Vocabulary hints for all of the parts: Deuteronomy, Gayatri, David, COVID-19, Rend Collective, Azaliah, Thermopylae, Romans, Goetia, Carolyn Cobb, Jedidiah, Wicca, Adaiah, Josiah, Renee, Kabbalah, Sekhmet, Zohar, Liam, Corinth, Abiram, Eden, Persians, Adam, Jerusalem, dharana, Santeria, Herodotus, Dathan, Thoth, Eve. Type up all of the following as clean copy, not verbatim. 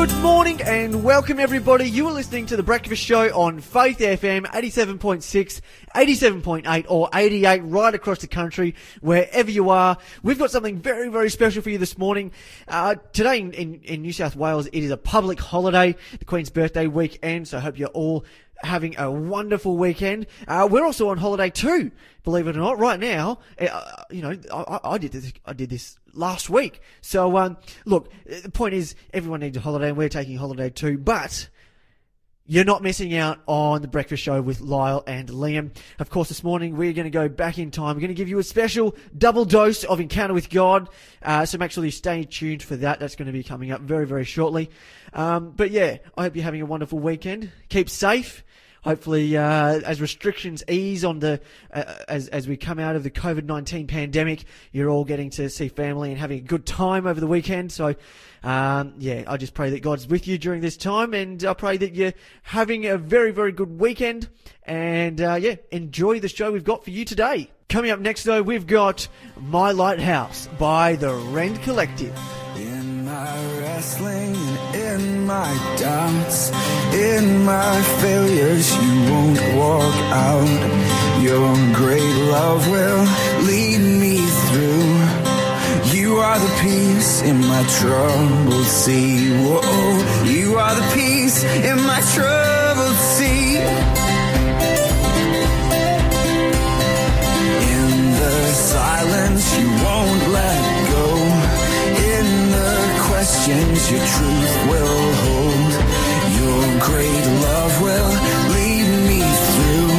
Good morning and welcome everybody. You are listening to The Breakfast Show on Faith FM 87.6, 87.8 or 88 right across the country, wherever you are. We've got something very, very special for you this morning. Today in New South Wales, it is a public holiday, the Queen's birthday weekend, so I hope you're all having a wonderful weekend. We're also on holiday too, believe it or not, right now. I did this last week. So, look, the point is everyone needs a holiday and we're taking a holiday too, but you're not missing out on The Breakfast Show with Lyle and Liam. Of course, this morning we're going to go back in time. We're going to give you a special double dose of Encounter with God. So make sure you stay tuned for that. That's going to be coming up very, very shortly. But yeah, I hope you're having a wonderful weekend. Keep safe. Hopefully, as restrictions ease on the, as we come out of the COVID-19 pandemic, you're all getting to see family and having a good time over the weekend. So, yeah, I just pray that God's with you during this time, and I pray that you're having a very, very good weekend. And, yeah, enjoy the show we've got for you today. Coming up next, though, we've got My Lighthouse by the Rend Collective. In my wrestling, in my doubts, in my failures, you won't walk out. Your great love will lead me through. You are the peace in my troubled sea. Whoa, you are the peace in my troubled sea. In the silence, you won't let go. In the questions, your truth will hold. Your great love will lead me through.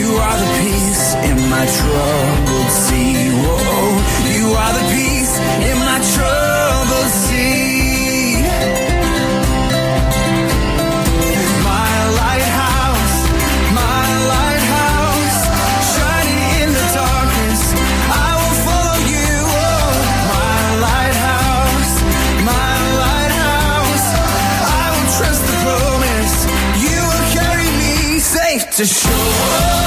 You are the peace in my troubled sea. Whoa, you are the peace in my troubled sea. My lighthouse, my lighthouse, shining in the darkness, I will follow you. Oh, my lighthouse, my lighthouse, trust the promise, you will carry me safe to shore.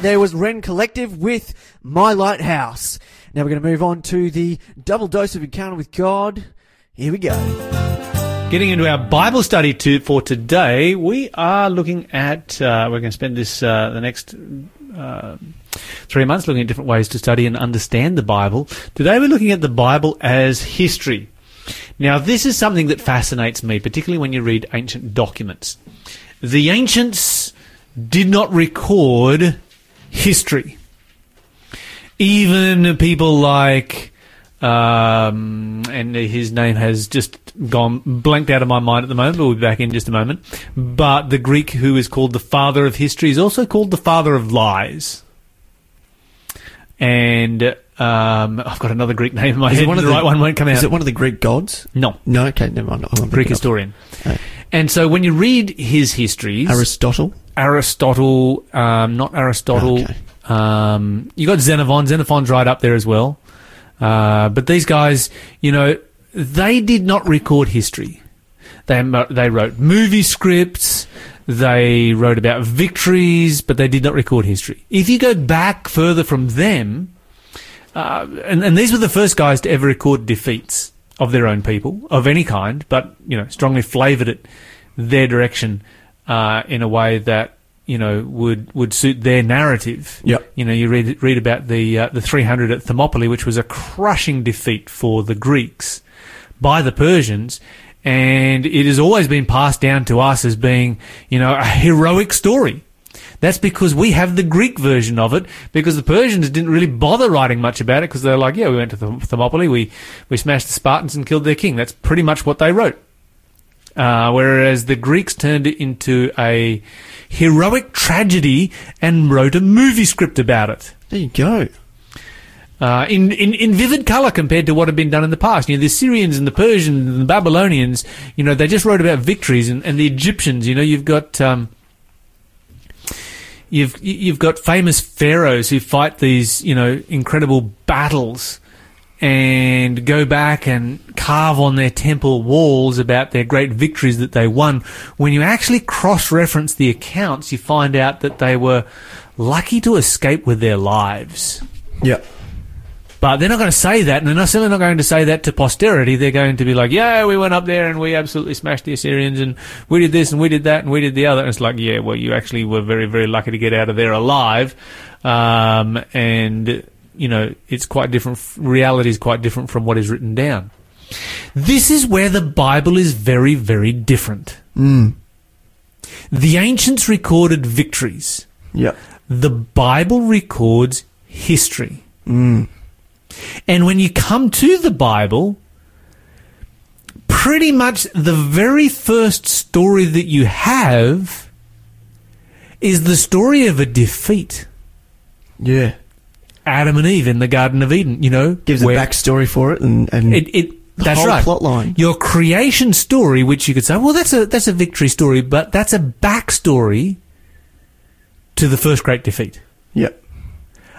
There was Rend Collective with My Lighthouse. Now we're going to move on to the double dose of Encounter with God. Here we go. Getting into our Bible study for today, we are looking at, we're going to spend this the next 3 months looking at different ways to study and understand the Bible. Today we're looking at the Bible as history. Now, this is something that fascinates me, particularly when you read ancient documents. The ancients did not record history. Even people like, and his name has just gone blanked out of my mind at the moment, but we'll be back in just a moment. But the Greek who is called the father of history is also called the father of lies. And I've got another Greek name in my head. The right one won't come out. Is it one of the Greek gods? No. No, okay, never mind. I'm Greek historian. Okay. And so when you read his histories... Aristotle, not Aristotle. Okay. You got Xenophon. Xenophon's right up there as well. But these guys, you know, they did not record history. They wrote movie scripts. They wrote about victories, but they did not record history. If you go back further from them, and these were the first guys to ever record defeats of their own people, of any kind, but, you know, strongly flavoured it their direction in a way that, you know, would suit their narrative. Yep. You know, you read about the 300 at Thermopylae, which was a crushing defeat for the Greeks by the Persians, and it has always been passed down to us as being, you know, a heroic story. That's because we have the Greek version of it, because the Persians didn't really bother writing much about it, because they're like, yeah, we went to Thermopylae, we smashed the Spartans and killed their king. That's pretty much what they wrote. Whereas the Greeks turned it into a heroic tragedy and wrote a movie script about it. There you go. In vivid colour compared to what had been done in the past. You know, the Syrians and the Persians and the Babylonians, you know, they just wrote about victories, and the Egyptians, you know, you've got famous pharaohs who fight these, you know, incredible battles and go back and carve on their temple walls about their great victories that they won. When you actually cross-reference the accounts, you find out that they were lucky to escape with their lives. Yeah. But they're not going to say that, and they're certainly not going to say that to posterity. They're going to be like, yeah, we went up there and we absolutely smashed the Assyrians, and we did this and we did that and we did the other. And it's like, yeah, well, you actually were very, very lucky to get out of there alive. And... you know, it's quite different. Reality is quite different from what is written down. This is where the Bible is very, very different. Mm. The ancients recorded victories. Yeah. The Bible records history. Mm. And when you come to the Bible, pretty much the very first story that you have is the story of a defeat. Yeah. Adam and Eve in the Garden of Eden, you know. Gives a backstory for it and the whole plot line. Your creation story, which you could say, well, that's a victory story, but that's a backstory to the first great defeat. Yep.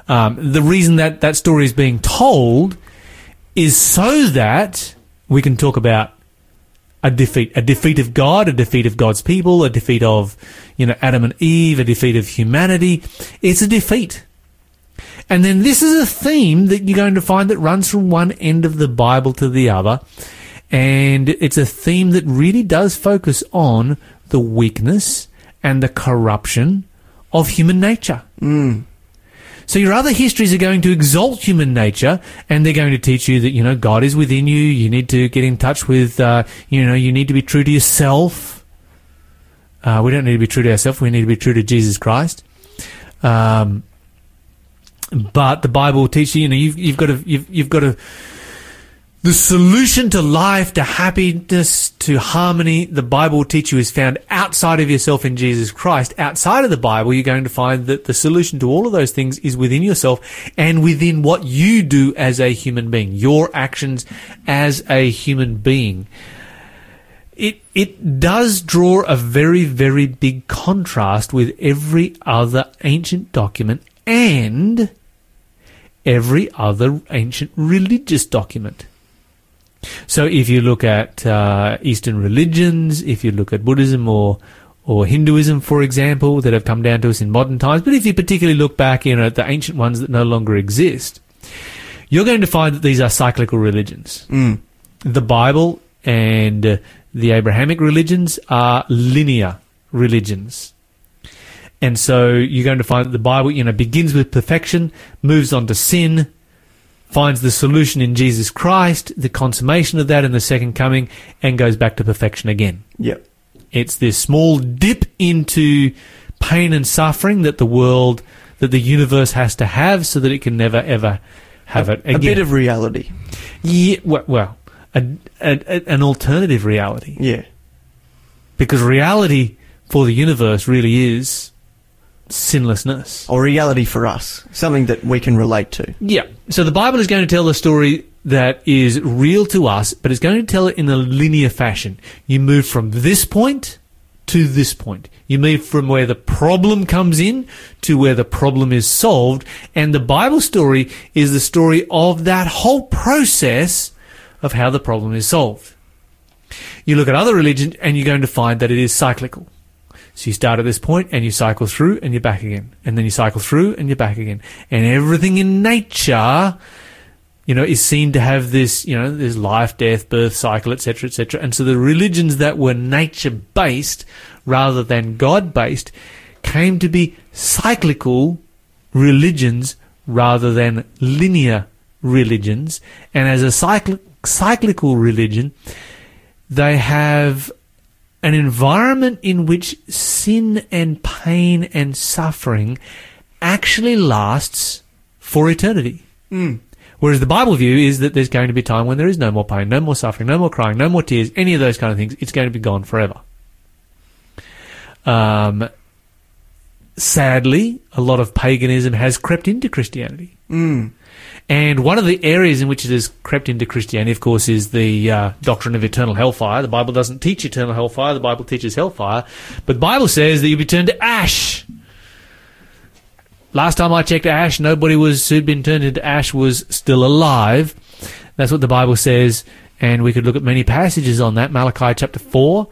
The reason that story is being told is so that we can talk about a defeat of God, a defeat of God's people, a defeat of, you know, Adam and Eve, a defeat of humanity. It's a defeat. And then this is a theme that you're going to find that runs from one end of the Bible to the other. And it's a theme that really does focus on the weakness and the corruption of human nature. Mm. So your other histories are going to exalt human nature, and they're going to teach you that, you know, God is within you. You need to get in touch with, you know, you need to be true to yourself. We don't need to be true to ourselves. We need to be true to Jesus Christ. But the Bible will teach you, you know, you've got to the solution to life, to happiness, to harmony. The Bible will teach you is found outside of yourself in Jesus Christ. Outside of the Bible, you're going to find that the solution to all of those things is within yourself and within what you do as a human being, your actions as a human being. It does draw a very, very big contrast with every other ancient document and every other ancient religious document. So if you look at Eastern religions, if you look at Buddhism or Hinduism, for example, that have come down to us in modern times, but if you particularly look back, you know, at the ancient ones that no longer exist, you're going to find that these are cyclical religions. Mm. The Bible and the Abrahamic religions are linear religions. And so you're going to find that the Bible, begins with perfection, moves on to sin, finds the solution in Jesus Christ, the consummation of that in the second coming, and goes back to perfection again. Yep. It's this small dip into pain and suffering that the world, that the universe has to have so that it can never, ever have it again. A bit of reality. Yeah, well an alternative reality. Yeah. Because reality for the universe really is sinlessness. Or reality for us, something that we can relate to. Yeah. So the Bible is going to tell a story that is real to us, but it's going to tell it in a linear fashion. You move from this point to this point. You move from where the problem comes in to where the problem is solved. And the Bible story is the story of that whole process of how the problem is solved. You look at other religions and you're going to find that it is cyclical. So you start at this point and you cycle through and you're back again. And then you cycle through and you're back again. And everything in nature, is seen to have this, this life, death, birth cycle, etc., etc. And so the religions that were nature-based rather than God-based came to be cyclical religions rather than linear religions. And as a cyclical religion, they have an environment in which sin and pain and suffering actually lasts for eternity. Mm. Whereas the Bible view is that there's going to be a time when there is no more pain, no more suffering, no more crying, no more tears, any of those kind of things. It's going to be gone forever. Sadly, a lot of paganism has crept into Christianity. Mm. And one of the areas in which it has crept into Christianity, of course, is the doctrine of eternal hellfire. The Bible doesn't teach eternal hellfire. The Bible teaches hellfire. But the Bible says that you'll be turned to ash. Last time I checked ash, nobody who'd been turned into ash was still alive. That's what the Bible says, and we could look at many passages on that. Malachi chapter 4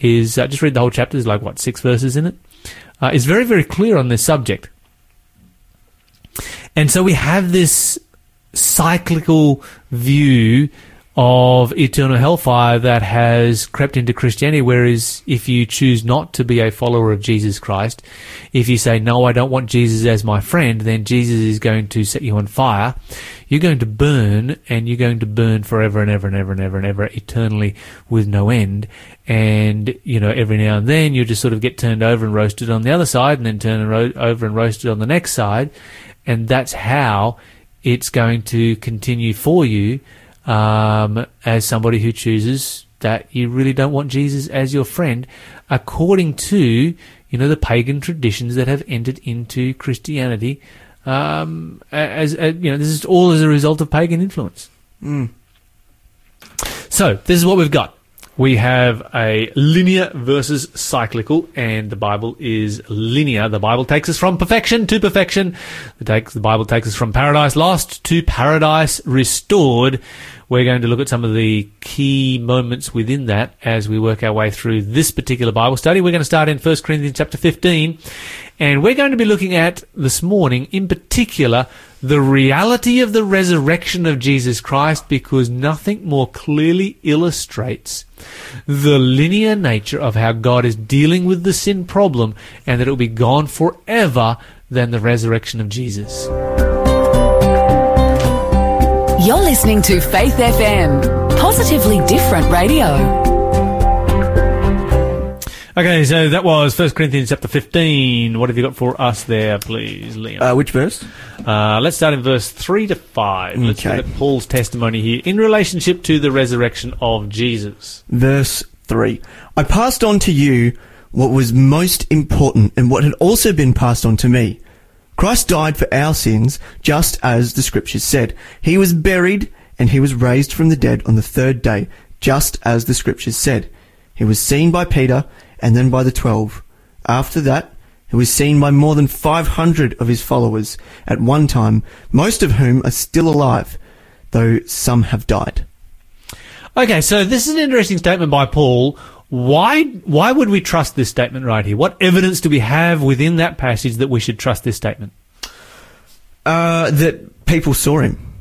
is, just read the whole chapter, there's 6 verses in it. It's very, very clear on this subject. And so we have this cyclical view of eternal hellfire that has crept into Christianity, whereas if you choose not to be a follower of Jesus Christ, if you say, no, I don't want Jesus as my friend, then Jesus is going to set you on fire. You're going to burn, and you're going to burn forever and ever and ever and ever and ever, eternally with no end. And, every now and then you just sort of get turned over and roasted on the other side, and then turned over and roasted on the next side, and that's how it's going to continue for you. As somebody who chooses that you really don't want Jesus as your friend, according to, the pagan traditions that have entered into Christianity, this is all as a result of pagan influence. Mm. So, this is what we've got. We have a linear versus cyclical, and the Bible is linear. The Bible takes us from perfection to perfection. The Bible takes us from paradise lost to paradise restored. We're going to look at some of the key moments within that as we work our way through this particular Bible study. We're going to start in 1 Corinthians chapter 15, and we're going to be looking at this morning, in particular, the reality of the resurrection of Jesus Christ, because nothing more clearly illustrates the linear nature of how God is dealing with the sin problem and that it will be gone forever than the resurrection of Jesus. You're listening to Faith FM, positively different radio. Okay, so that was 1 Corinthians chapter 15. What have you got for us there, please, Liam? Which verse? Let's start in verse 3 to 5. Okay. Let's look at Paul's testimony here in relationship to the resurrection of Jesus. Verse 3. I passed on to you what was most important and what had also been passed on to me. Christ died for our sins, just as the Scriptures said. He was buried, and he was raised from the dead on the third day, just as the Scriptures said. He was seen by Peter, and then by the 12. After that, he was seen by more than 500 of his followers at one time, most of whom are still alive, though some have died. Okay, so this is an interesting statement by Paul. Why would we trust this statement right here? What evidence do we have within that passage that we should trust this statement? That people saw him.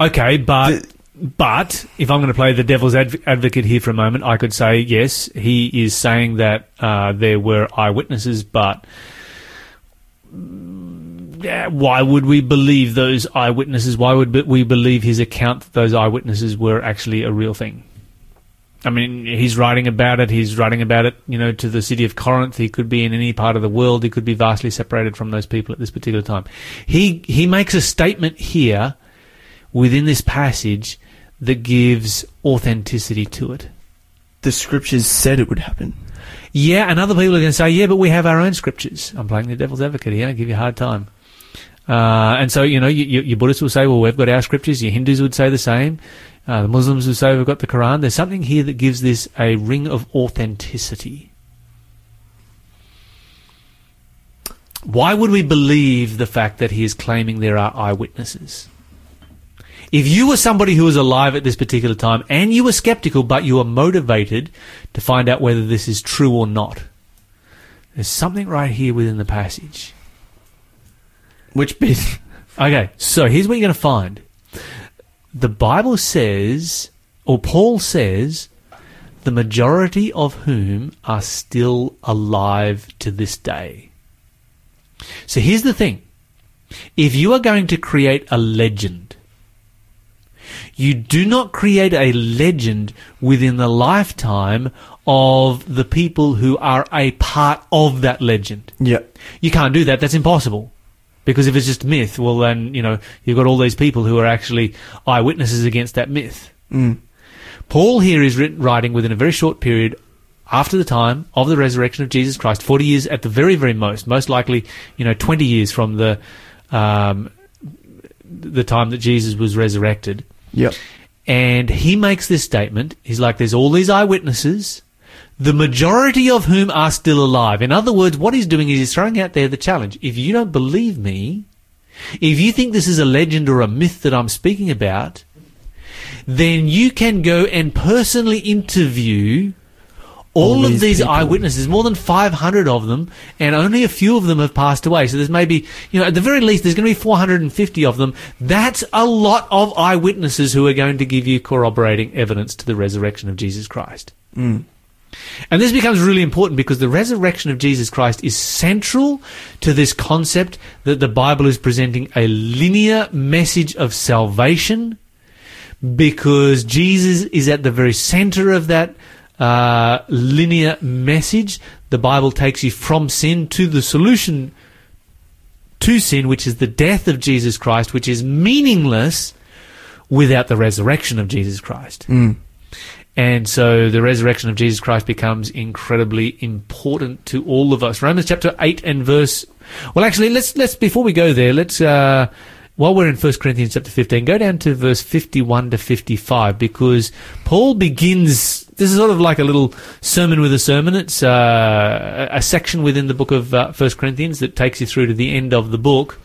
Okay, but But if I'm going to play the devil's advocate here for a moment, I could say, yes, he is saying that there were eyewitnesses, but why would we believe those eyewitnesses? Why would we believe his account that those eyewitnesses were actually a real thing? I mean, he's writing about it. He's writing about it, you know, to the city of Corinth. He could be in any part of the world. He could be vastly separated from those people at this particular time. He makes a statement here within this passage that gives authenticity to it. The scriptures said it would happen. Yeah, and other people are going to say, yeah, but we have our own scriptures. I'm playing the devil's advocate here. I give you a hard time. And so, you know, your Buddhists will say, well, we've got our scriptures. Your Hindus would say the same. The Muslims will say we've got the Quran. There's something here that gives this a ring of authenticity. Why would we believe the fact that he is claiming there are eyewitnesses? If you were somebody who was alive at this particular time and you were skeptical, but you were motivated to find out whether this is true or not, there's something right here within the passage. Which bit? Okay, so here's what you're going to find. The Bible says, or Paul says, the majority of whom are still alive to this day. So here's the thing. If you are going to create a legend, you do not create a legend within the lifetime of the people who are a part of that legend. Yeah. You can't do that. That's impossible. Because if it's just myth, well, then, you know, you've got all these people who are actually eyewitnesses against that myth. Mm. Paul here is writing within a very short period after the time of the resurrection of Jesus Christ, 40 years at the very, very most likely, you know, 20 years from the time that Jesus was resurrected. Yep. And he makes this statement. He's like, there's all these eyewitnesses, the majority of whom are still alive. In other words, what he's doing is he's throwing out there the challenge. If you don't believe me, if you think this is a legend or a myth that I'm speaking about, then you can go and personally interview all of these eyewitnesses, more than 500 of them, and only a few of them have passed away. So there's maybe, you know, at the very least, there's going to be 450 of them. That's a lot of eyewitnesses who are going to give you corroborating evidence to the resurrection of Jesus Christ. Mm. And this becomes really important because the resurrection of Jesus Christ is central to this concept that the Bible is presenting a linear message of salvation, because Jesus is at the very center of that linear message. The Bible takes you from sin to the solution to sin, which is the death of Jesus Christ, which is meaningless without the resurrection of Jesus Christ. Mm. And so the resurrection of Jesus Christ becomes incredibly important to all of us. Romans chapter 8 and verse... Well, actually, let's before we go there, let's while we're in 1 Corinthians chapter 15, go down to verse 51 to 55, because Paul begins... This is sort of like a little sermon with a sermon. It's a section within the book of 1 Corinthians that takes you through to the end of the book.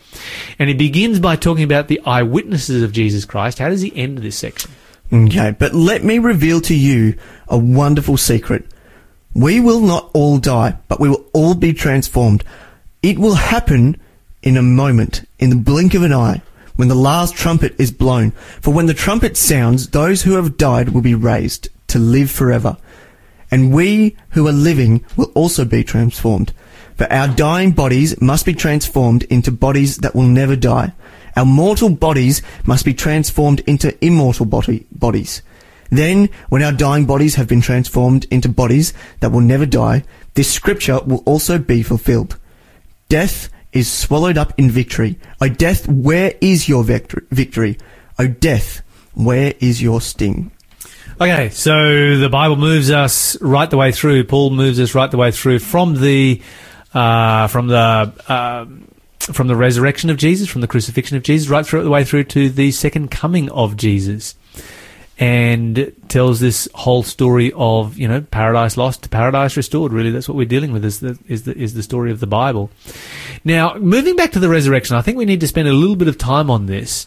And he begins by talking about the eyewitnesses of Jesus Christ. How does he end this section? Okay, but let me reveal to you a wonderful secret. We will not all die, but we will all be transformed. It will happen in a moment, in the blink of an eye, when the last trumpet is blown. For when the trumpet sounds, those who have died will be raised to live forever. And we who are living will also be transformed. For our dying bodies must be transformed into bodies that will never die. Our mortal bodies must be transformed into immortal bodies. Then, when our dying bodies have been transformed into bodies that will never die, this scripture will also be fulfilled. Death is swallowed up in victory. O death, where is your victory? O death, where is your sting? Okay, so the Bible moves us right the way through. Paul moves us right the way through from the resurrection of Jesus, from the crucifixion of Jesus, right through the way through to the second coming of Jesus, and tells this whole story of, you know, paradise lost to paradise restored. Really, that's what we're dealing with, is the story of the Bible. Now, moving back to the resurrection, I think we need to spend a little bit of time on this.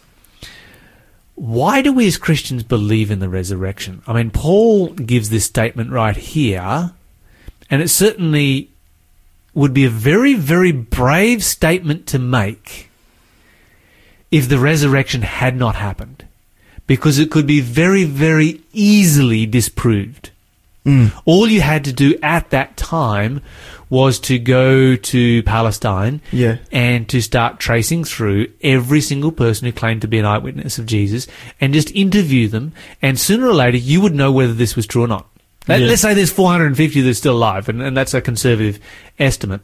Why do we as Christians believe in the resurrection? I mean, Paul gives this statement right here, and it certainly would be a very, very brave statement to make if the resurrection had not happened. because it could be very, very easily disproved. Mm. All you had to do at that time was to go to Palestine and to start tracing through every single person who claimed to be an eyewitness of Jesus and just interview them, and sooner or later you would know whether this was true or not. Let's say there's 450 that's still alive, and that's a conservative estimate.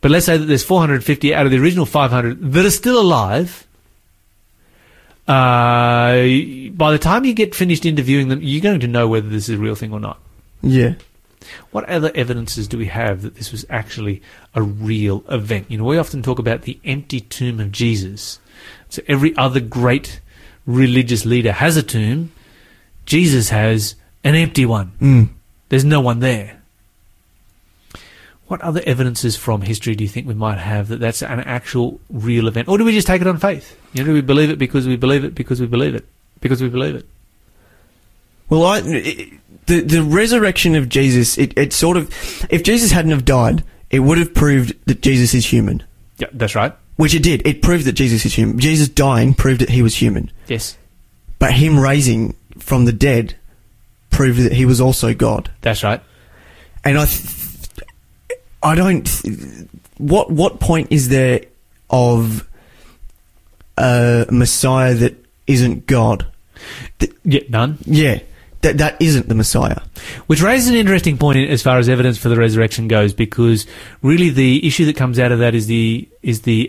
But let's say that there's 450 out of the original 500 that are still alive. By the time you get finished interviewing them, you're going to know whether this is a real thing or not. Yeah. What other evidences do we have that this was actually a real event? You know, we often talk about the empty tomb of Jesus. So every other great religious leader has a tomb. Jesus has an empty one. Mm. There's no one there. What other evidences from history do you think we might have that that's an actual real event? Or do we just take it on faith? You know, do we believe it because we believe it because we believe it because we believe it? Well, the resurrection of Jesus, it sort of... If Jesus hadn't have died, it would have proved that Jesus is human. Yeah, that's right. Which it did. It proved that Jesus is human. Jesus dying proved that he was human. Yes. But him raising from the dead proved that he was also God. That's right. And I don't... What point is there of a Messiah that isn't God? None. Yeah. That isn't the Messiah. Which raises an interesting point as far as evidence for the resurrection goes, because really the issue that comes out of that is the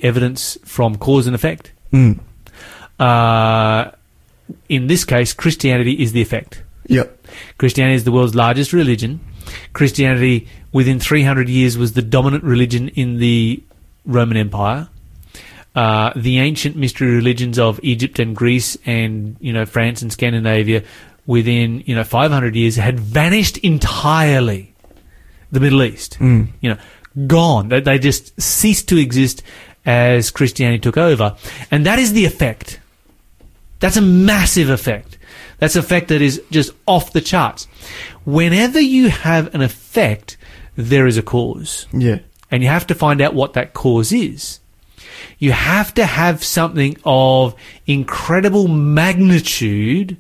evidence from cause and effect. Mm. In this case, Christianity is the effect. Yep. Christianity is the world's largest religion. Christianity, within 300 years, was the dominant religion in the Roman Empire. The ancient mystery religions of Egypt and Greece and, you know, France and Scandinavia, within, you know, 500 years, had vanished entirely. The Middle East, you know, gone. They just ceased to exist as Christianity took over. And that is the effect. That's a massive effect. That's an effect that is just off the charts. Whenever you have an effect, there is a cause. Yeah. And you have to find out what that cause is. You have to have something of incredible magnitude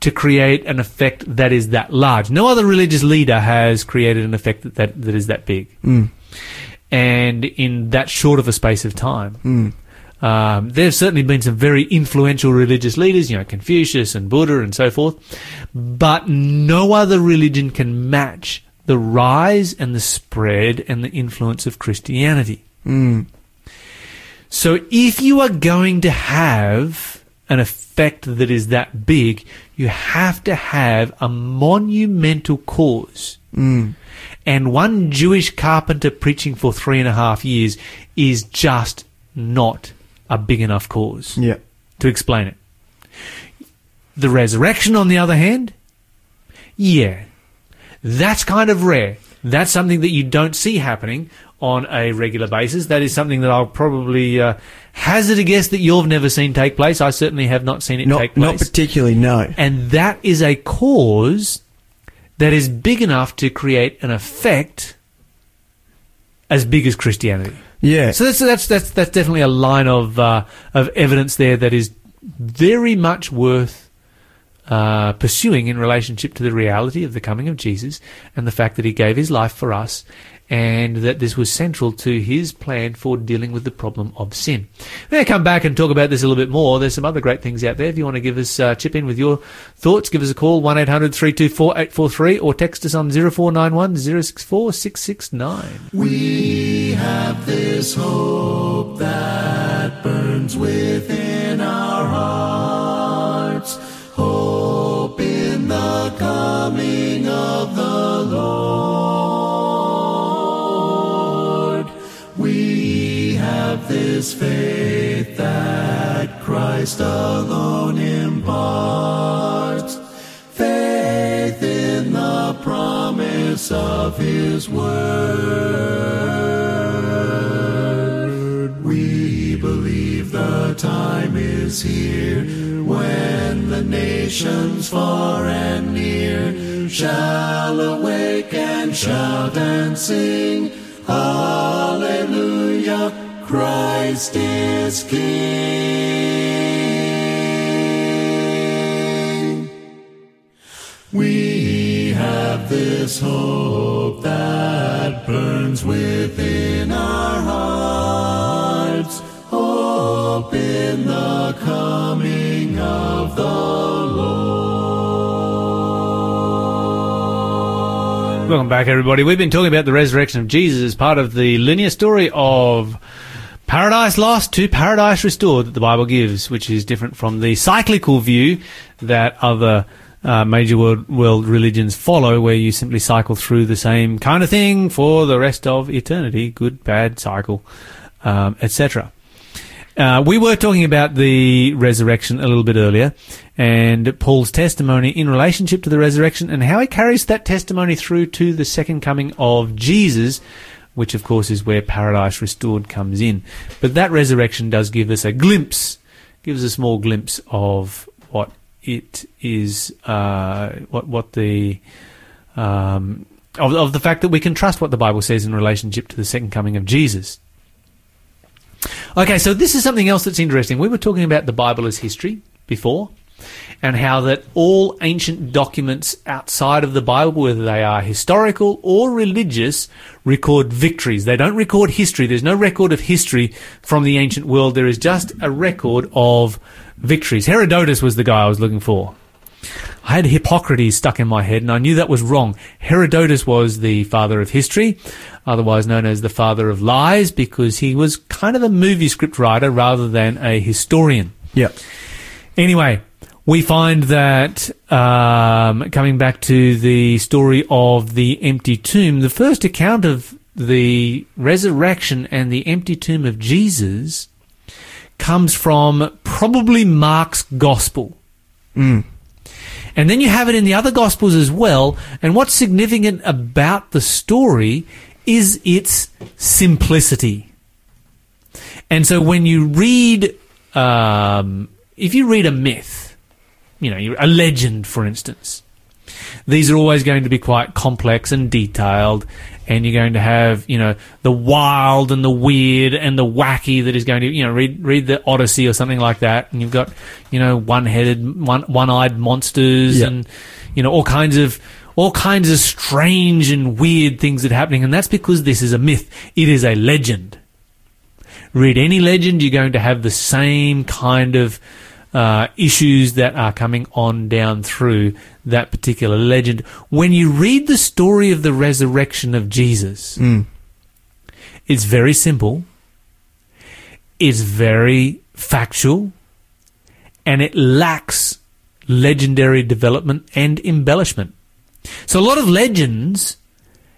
to create an effect that is that large. No other religious leader has created an effect that is that big. Mm. And in that short of a space of time. Mm. There's certainly been some very influential religious leaders, you know, Confucius and Buddha and so forth, but no other religion can match the rise and the spread and the influence of Christianity. Mm. So if you are going to have an effect that is that big, you have to have a monumental cause. Mm. And one Jewish carpenter preaching for 3.5 years is just not a big enough cause to explain it. The resurrection, on the other hand, that's kind of rare. That's something that you don't see happening on a regular basis. That is something that I'll probably hazard a guess that you've never seen take place. I certainly have not seen it take place. Not particularly, no. And that is a cause that is big enough to create an effect as big as Christianity. Yeah. So that's definitely a line of evidence there that is very much worth pursuing in relationship to the reality of the coming of Jesus and the fact that he gave his life for us and that this was central to his plan for dealing with the problem of sin. We're going to come back and talk about this a little bit more. There's some other great things out there. If you want to give us chip in with your thoughts, give us a call, 1-800-324-843, or text us on 0491 064 669. We have this hope that burns within our hearts, hope in the coming of the Lord. This faith that Christ alone imparts, faith in the promise of his word. We believe the time is here when the nations far and near shall awake and shout and sing, Hallelujah! Christ is King. this hope that burns within our hearts, hope in the coming of the Lord. Welcome back, everybody. We've been talking about the resurrection of Jesus as part of the linear story of Paradise Lost to Paradise Restored that the Bible gives, which is different from the cyclical view that other major world religions follow, where you simply cycle through the same kind of thing for the rest of eternity, good, bad, cycle, etc. We were talking about the resurrection a little bit earlier, and Paul's testimony in relationship to the resurrection and how he carries that testimony through to the second coming of Jesus, which, of course, is where Paradise Restored comes in. But that resurrection does give us a glimpse, gives a small glimpse of what it is, of the fact that we can trust what the Bible says in relationship to the second coming of Jesus. Okay, so this is something else that's interesting. We were talking about the Bible as history before, and how that all ancient documents outside of the Bible, whether they are historical or religious, record victories. They don't record history. There's no record of history from the ancient world. There is just a record of victories. Herodotus was the guy I was looking for. I had Hippocrates stuck in my head, and I knew that was wrong. Herodotus was the father of history, otherwise known as the father of lies, because he was kind of a movie script writer rather than a historian. Yeah. Anyway, we find that, coming back to the story of the empty tomb, the first account of the resurrection and the empty tomb of Jesus comes from probably Mark's Gospel. Mm. And then you have it in the other Gospels as well. And what's significant about the story is its simplicity. And so when you read, if you read a myth, you know, a legend, for instance, these are always going to be quite complex and detailed, and you're going to have, you know, the wild and the weird and the wacky that is going to, you know, read the Odyssey or something like that, and you've got, you know, one-eyed monsters, yep, and, you know, all kinds of strange and weird things that are happening, and that's because this is a myth. It is a legend. Read any legend, you're going to have the same kind of issues that are coming on down through that particular legend. When you read the story of the resurrection of Jesus, it's very simple, it's very factual, and it lacks legendary development and embellishment. So a lot of legends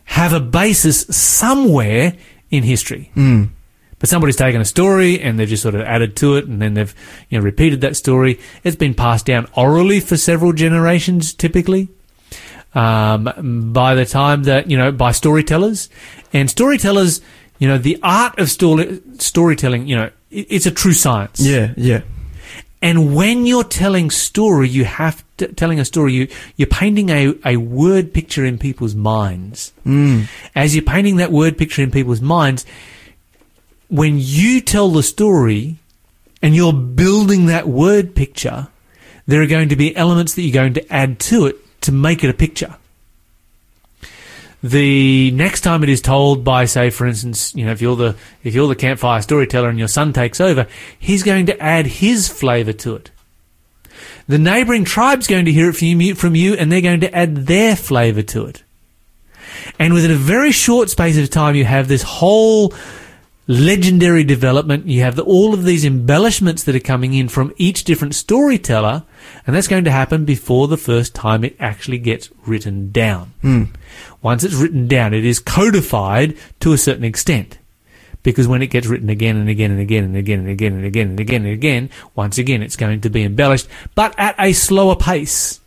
have a basis somewhere in history. Mm. But somebody's taken a story and they've just sort of added to it, and then they've, you know, repeated that story. It's been passed down orally for several generations, typically, by the time that, you know, by storytellers. And storytellers, you know, the art of storytelling, you know, it's a true science. Yeah, yeah. And when you're telling a story, you're painting a word picture in people's minds. Mm. As you're painting that word picture in people's minds, when you tell the story and you're building that word picture, there are going to be elements that you're going to add to it to make it a picture. The next time it is told by, say, for instance, you know, if you're the campfire storyteller and your son takes over, he's going to add his flavour to it. The neighbouring tribe's going to hear it from you, and they're going to add their flavour to it. And within a very short space of time, you have this whole legendary development. You have all of these embellishments that are coming in from each different storyteller, and that's going to happen before the first time it actually gets written down. Mm. Once it's written down, it is codified to a certain extent, because when it gets written again and again and again and again and again and again and again and again, once again it's going to be embellished, but at a slower pace.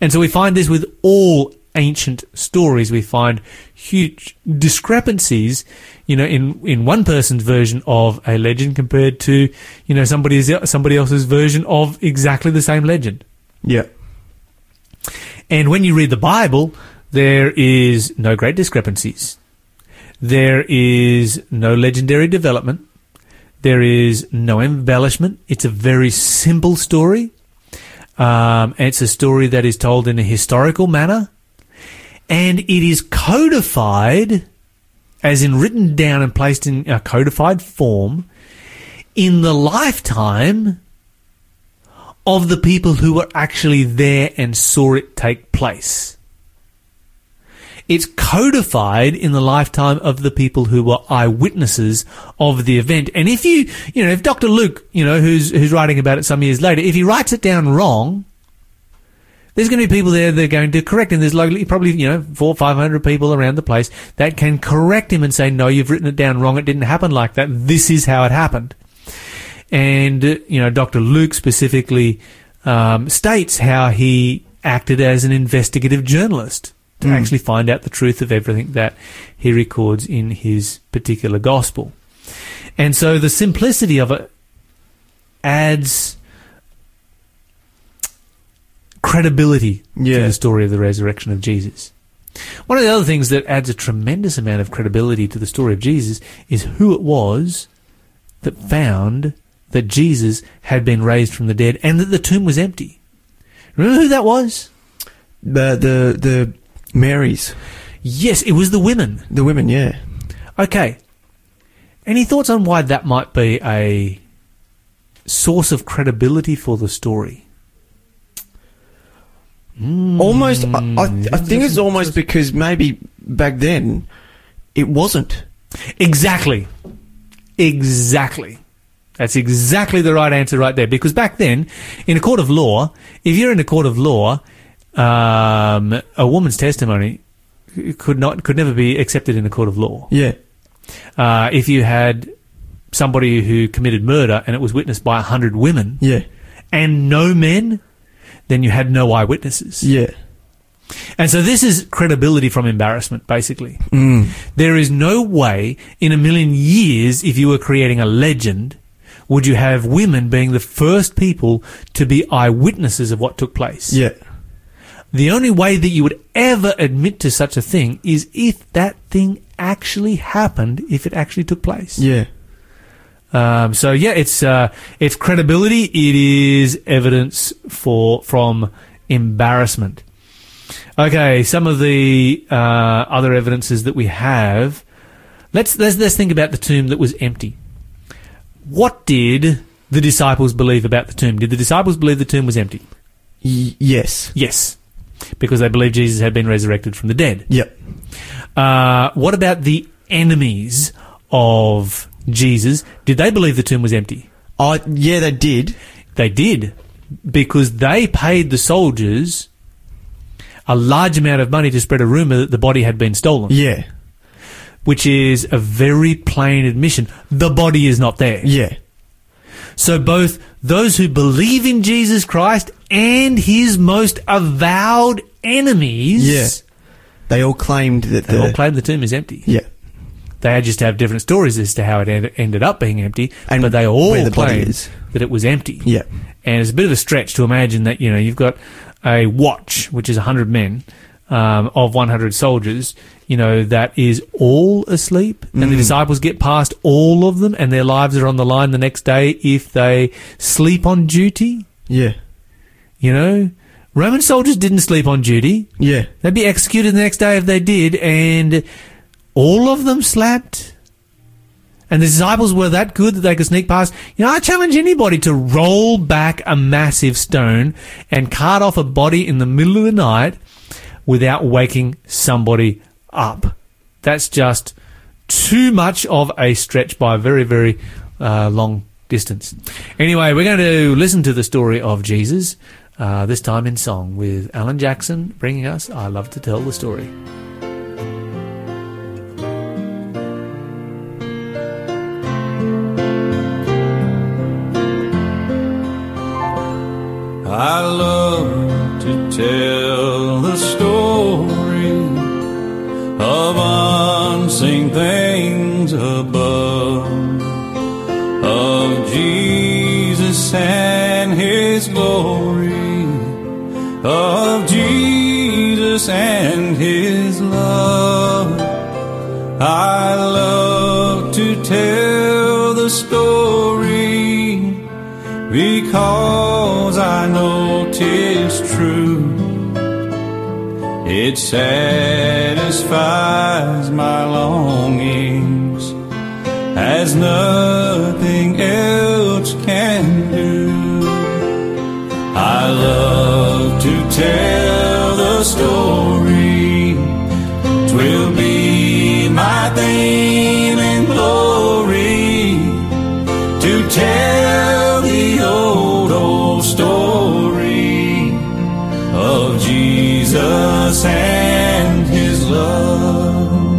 And so we find this with all ancient stories. We find huge discrepancies, you know, in one person's version of a legend compared to, you know, somebody else's version of exactly the same legend. Yeah. And when you read the Bible, there is no great discrepancies. There is no legendary development. There is no embellishment. It's a very simple story. It's a story that is told in a historical manner. and it is codified, as in written down and placed in a codified form, in the lifetime of the people who were actually there and saw it take place. It's codified in the lifetime of the people who were eyewitnesses of the event. And if if Dr. Luke, who's writing about it some years later, if he writes it down wrong, there's going to be people there that are going to correct him. There's likely probably, 400 or 500 people around the place that can correct him and say, no, you've written it down wrong. It didn't happen like that. This is how it happened. And, Dr. Luke specifically states how he acted as an investigative journalist to actually find out the truth of everything that he records in his particular gospel. And so the simplicity of it adds credibility to the story of the resurrection of Jesus. One of the other things that adds a tremendous amount of credibility to the story of Jesus is who it was that found that Jesus had been raised from the dead and that the tomb was empty. Remember who that was? The Marys. Yes, it was the women. The women, yeah. Okay. Any thoughts on why that might be a source of credibility for the story? Almost, I think it's almost because maybe back then it wasn't. Exactly. That's exactly the right answer right there. Because back then, in a court of law, if you're in a court of law, a woman's testimony could never be accepted in a court of law. Yeah. If you had somebody who committed murder and it was witnessed by 100 women, and no men, then you had no eyewitnesses. Yeah. And so this is credibility from embarrassment, basically. There is no way in a million years, if you were creating a legend, would you have women being the first people to be eyewitnesses of what took place. Yeah. The only way that you would ever admit to such a thing is if that thing actually happened, if it actually took place. Yeah. It's credibility. It is evidence from embarrassment. Okay, some of the other evidences that we have. Let's think about the tomb that was empty. What did the disciples believe about the tomb? Did the disciples believe the tomb was empty? Yes. Because they believed Jesus had been resurrected from the dead. Yep. What about the enemies of Jesus? Did they believe the tomb was empty? Yeah, they did. They did, because they paid the soldiers a large amount of money to spread a rumour that the body had been stolen. Yeah. Which is a very plain admission. The body is not there. Yeah. So both those who believe in Jesus Christ and his most avowed enemies, they all claimed that the tomb is empty. Yeah. They just have different stories as to how it ended up being empty, but they all claimed that it was empty. Yeah. And it's a bit of a stretch to imagine that, you've got a watch, which is 100 men of 100 soldiers, that is all asleep, and the disciples get past all of them, and their lives are on the line the next day if they sleep on duty. Yeah. Roman soldiers didn't sleep on duty. Yeah. They'd be executed the next day if they did, and all of them slept, and the disciples were that good that they could sneak past. I challenge anybody to roll back a massive stone and cart off a body in the middle of the night without waking somebody up. That's just too much of a stretch by a very, very long distance. Anyway, we're going to listen to the story of Jesus, this time in song, with Alan Jackson bringing us I Love to Tell the Story. I love to tell the story of unseen things above, of Jesus and his glory, of Jesus and his love. I love to tell the story because I know 'tis true. It satisfies my longings as nothing else can do. I love to tell the story. 'Twill be my theme and glory to tell the old story of Jesus and his love.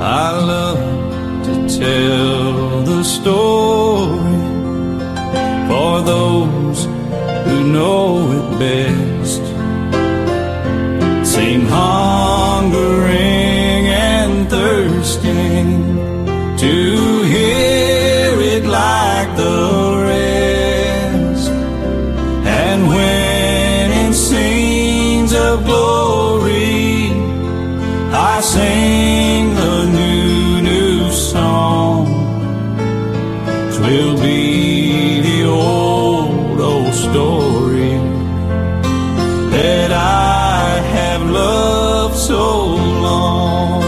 I love to tell the story for those who know it best, seem hungering and thirsting to hear it like the rest. And when in scenes of glory I sing the new song, 'twill be the old story that I have loved so long.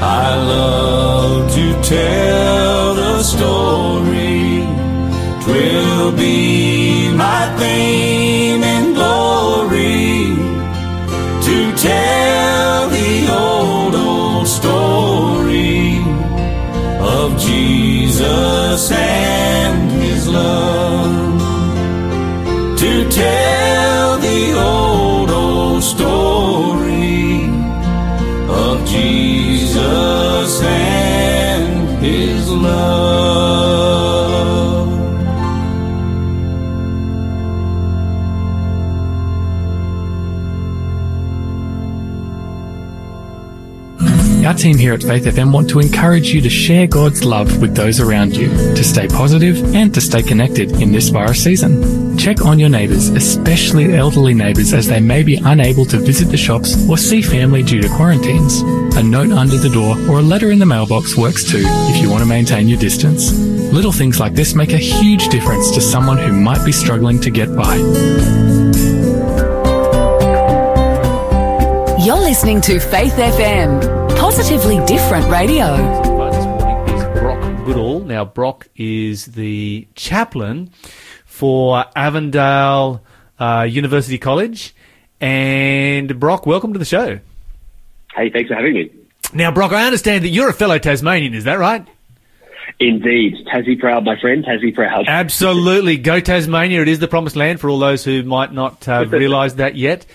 I love to tell the story. 'Twill be my theme and glory to tell the old story of Jesus and his love. To tell the old story of Jesus and his love. Our team here at Faith FM want to encourage you to share God's love with those around you, to stay positive and to stay connected in this virus season. Check on your neighbours, especially elderly neighbours, as they may be unable to visit the shops or see family due to quarantines. A note under the door or a letter in the mailbox works too if you want to maintain your distance. Little things like this make a huge difference to someone who might be struggling to get by. You're listening to Faith FM, positively different radio. This morning is Brock Goodall. Now, Brock is the chaplain for Avondale University College. And Brock, welcome to the show. Hey, thanks for having me. Now, Brock, I understand that you're a fellow Tasmanian, is that right? Indeed. Tassie proud, my friend. Tassie proud. Absolutely. Go Tasmania. It is the promised land for all those who might not realise that yet.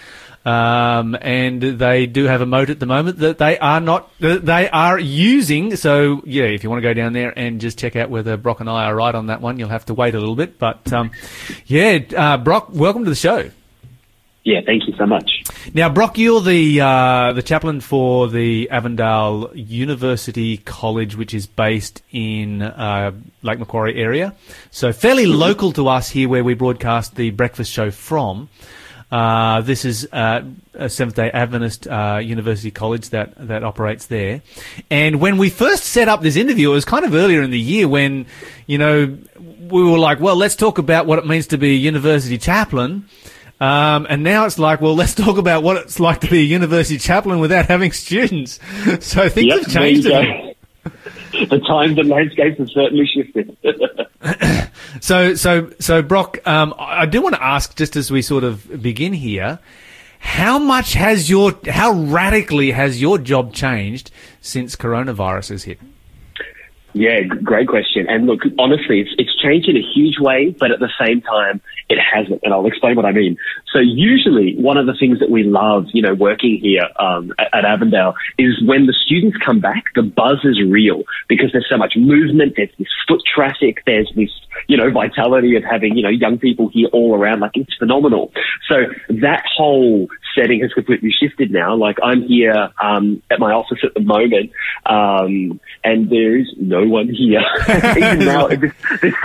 And they do have a moat at the moment that they are using. So, yeah, if you want to go down there and just check out whether Brock and I are right on that one, you'll have to wait a little bit. But, Brock, welcome to the show. Yeah, thank you so much. Now, Brock, you're the chaplain for the Avondale University College, which is based in Lake Macquarie area. So fairly local to us here where we broadcast the breakfast show from. This is a Seventh-day Adventist university college that operates there. And when we first set up this interview, it was kind of earlier in the year when, you know, we were like, well, let's talk about what it means to be a university chaplain. And now it's like, well, let's talk about what it's like to be a university chaplain without having students. So things have changed a bit. The times and landscapes have certainly shifted. So Brock, I do want to ask, just as we sort of begin here, how radically has your job changed since coronavirus has hit? Yeah, great question. And look, honestly, it's changed in a huge way, but at the same time, it hasn't. And I'll explain what I mean. So usually one of the things that we love, you know, working here at Avondale is when the students come back, the buzz is real because there's so much movement, there's this foot traffic, there's this, you know, vitality of having, you know, young people here all around. Like, it's phenomenal. So that whole setting has completely shifted now. Like, I'm here at my office at the moment, and there's no one here. Even now, this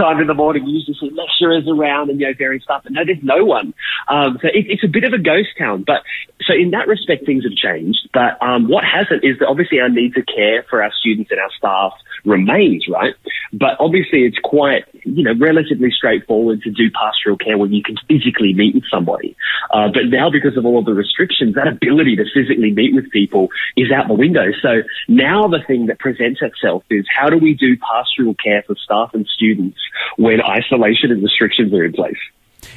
time in the morning, usually see lecturers around and, you know, various stuff. And no, there's no one. So it's a bit of a ghost town. But so in that respect, things have changed. But what hasn't is that obviously our need to care for our students and our staff remains, right? But obviously it's quite, you know, relatively straightforward to do pastoral care when you can physically meet with somebody. But now because of all of the restrictions, that ability to physically meet with people is out the window. So now the thing that presents itself is how do we do pastoral care for staff and students when isolation and restrictions are in place?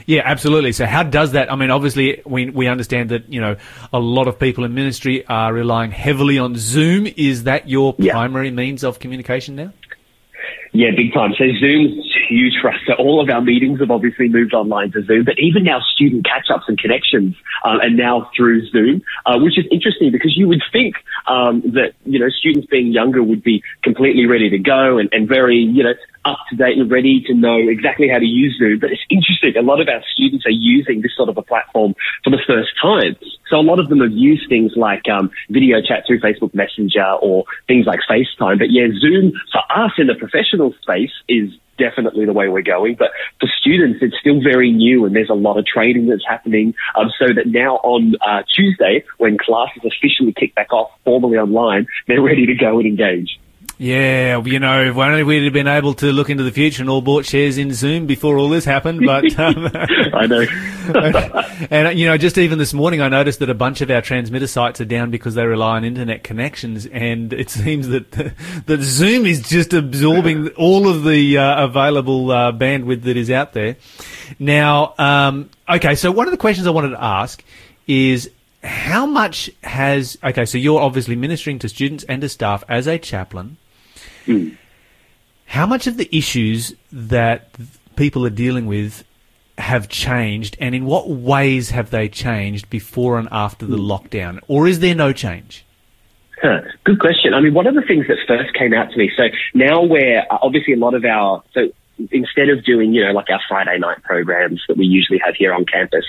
Yeah, absolutely. So how does that, I mean, obviously we understand that, you know, a lot of people in ministry are relying heavily on Zoom. Is that your primary means of communication now? Yeah, big time. So Zoom's huge for us. So all of our meetings have obviously moved online to Zoom, but even now student catch-ups and connections are now through Zoom, which is interesting because you would think that, you know, students being younger would be completely ready to go and very, you know, up to date and ready to know exactly how to use Zoom. But it's interesting. A lot of our students are using this sort of a platform for the first time. So a lot of them have used things like video chat through Facebook Messenger or things like FaceTime. But yeah, Zoom for us in the professional space is definitely the way we're going. But for students, it's still very new and there's a lot of training that's happening. So that now on Tuesday, when classes officially kick back off formally online, they're ready to go and engage. Yeah, you know, if only we'd have been able to look into the future and all bought shares in Zoom before all this happened. But I know. And, you know, just even this morning I noticed that a bunch of our transmitter sites are down because they rely on internet connections. And it seems that Zoom is just absorbing all of the available bandwidth that is out there. Now, okay, so one of the questions I wanted to ask is, how much has... Okay, so you're obviously ministering to students and to staff as a chaplain. Mm. How much of the issues that people are dealing with have changed, and in what ways have they changed before and after the lockdown? Or is there no change? Huh. Good question. I mean, one of the things that first came out to me, so now we're obviously a lot of our... So instead of doing, you know, like our Friday night programs that we usually have here on campus,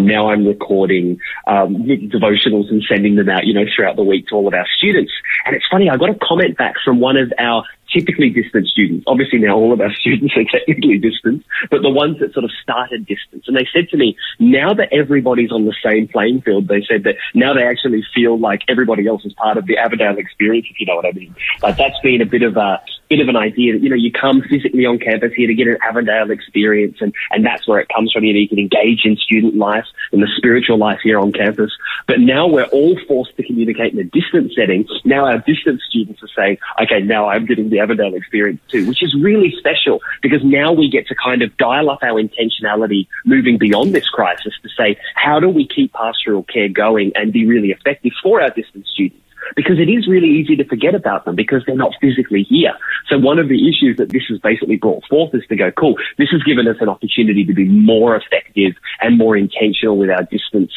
now I'm recording devotionals and sending them out, you know, throughout the week to all of our students. And it's funny, I got a comment back from one of our typically distant students. Obviously now all of our students are technically distant, but the ones that sort of started distance. And they said to me, now that everybody's on the same playing field, they said that now they actually feel like everybody else is part of the Avondale experience, if you know what I mean. Like that's been a bit of an idea that, you know, you come physically on campus here to get an Avondale experience and that's where it comes from. You know, you can engage in student life and the spiritual life here on campus. But now we're all forced to communicate in a distant setting. Now our distant students are saying, okay, now I'm getting the Avondale experience too, which is really special because now we get to kind of dial up our intentionality moving beyond this crisis to say, how do we keep pastoral care going and be really effective for our distant students? Because it is really easy to forget about them because they're not physically here. So one of the issues that this has basically brought forth is to go, cool, this has given us an opportunity to be more effective and more intentional with our distance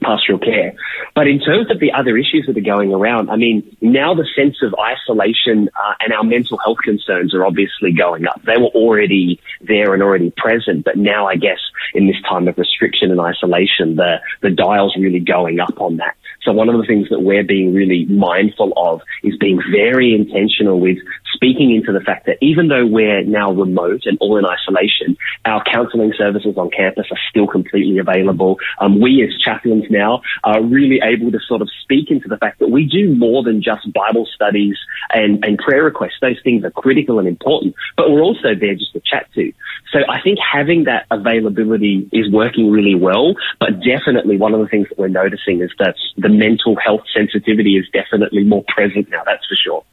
pastoral care. But in terms of the other issues that are going around, I mean, now the sense of isolation and our mental health concerns are obviously going up. They were already there and already present, but now I guess in this time of restriction and isolation, the dial's really going up on that. So one of the things that we're being really mindful of is being very intentional with speaking into the fact that even though we're now remote and all in isolation, our counselling services on campus are still completely available. We as chaplains now are really able to sort of speak into the fact that we do more than just Bible studies and prayer requests. Those things are critical and important, but we're also there just to chat to. So I think having that availability is working really well, but definitely one of the things that we're noticing is that the mental health sensitivity is definitely more present now, that's for sure.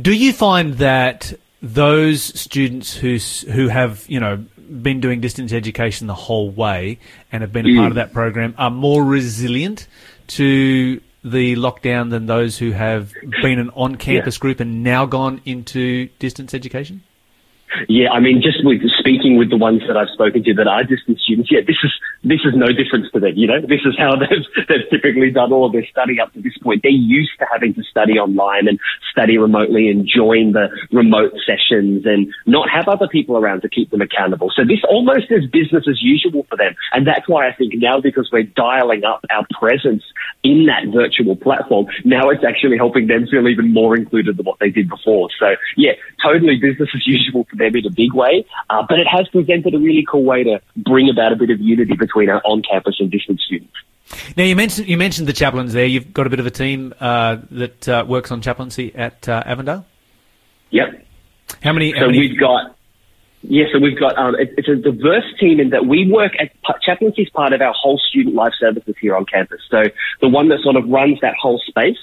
Do you find that those students who have, you know, been doing distance education the whole way and have been a part of that program are more resilient to the lockdown than those who have been an on-campus group and now gone into distance education? Yeah, I mean, just with speaking with the ones that I've spoken to that are distant students, yeah, this is no difference to them, you know? This is how they've typically done all of their study up to this point. They're used to having to study online and study remotely and join the remote sessions and not have other people around to keep them accountable. So this almost is business as usual for them. And that's why I think now, because we're dialing up our presence in that virtual platform, now it's actually helping them feel even more included than what they did before. So yeah, totally business as usual for them. fair bit a big way, but it has presented a really cool way to bring about a bit of unity between our on-campus and distance students. Now, you mentioned the chaplains there. You've got a bit of a team that works on chaplaincy at Avondale? Yep. It's a diverse team in that we work at chaplaincy is part of our whole student life services here on campus. So the one that sort of runs that whole space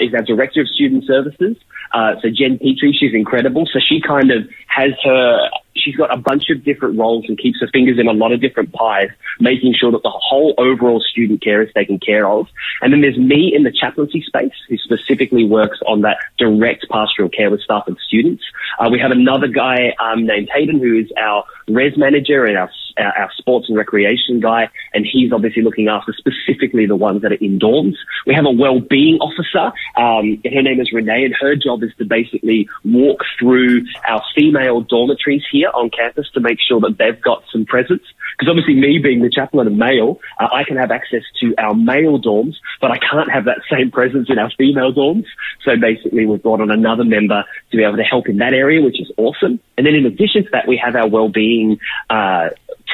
is our Director of Student Services. So Jen Petrie, she's incredible. So she kind of has her... She's got a bunch of different roles and keeps her fingers in a lot of different pies, making sure that the whole overall student care is taken care of. And then there's me in the chaplaincy space, who specifically works on that direct pastoral care with staff and students. We have another guy named Hayden, who is our res manager and our sports and recreation guy, and he's obviously looking after specifically the ones that are in dorms. We have a wellbeing officer, her name is Renee, and her job is to basically walk through our female dormitories here on campus to make sure that they've got some presence. Because obviously me being the chaplain and male, I can have access to our male dorms, but I can't have that same presence in our female dorms. So basically we've brought on another member to be able to help in that area, which is awesome. And then in addition to that, we have our wellbeing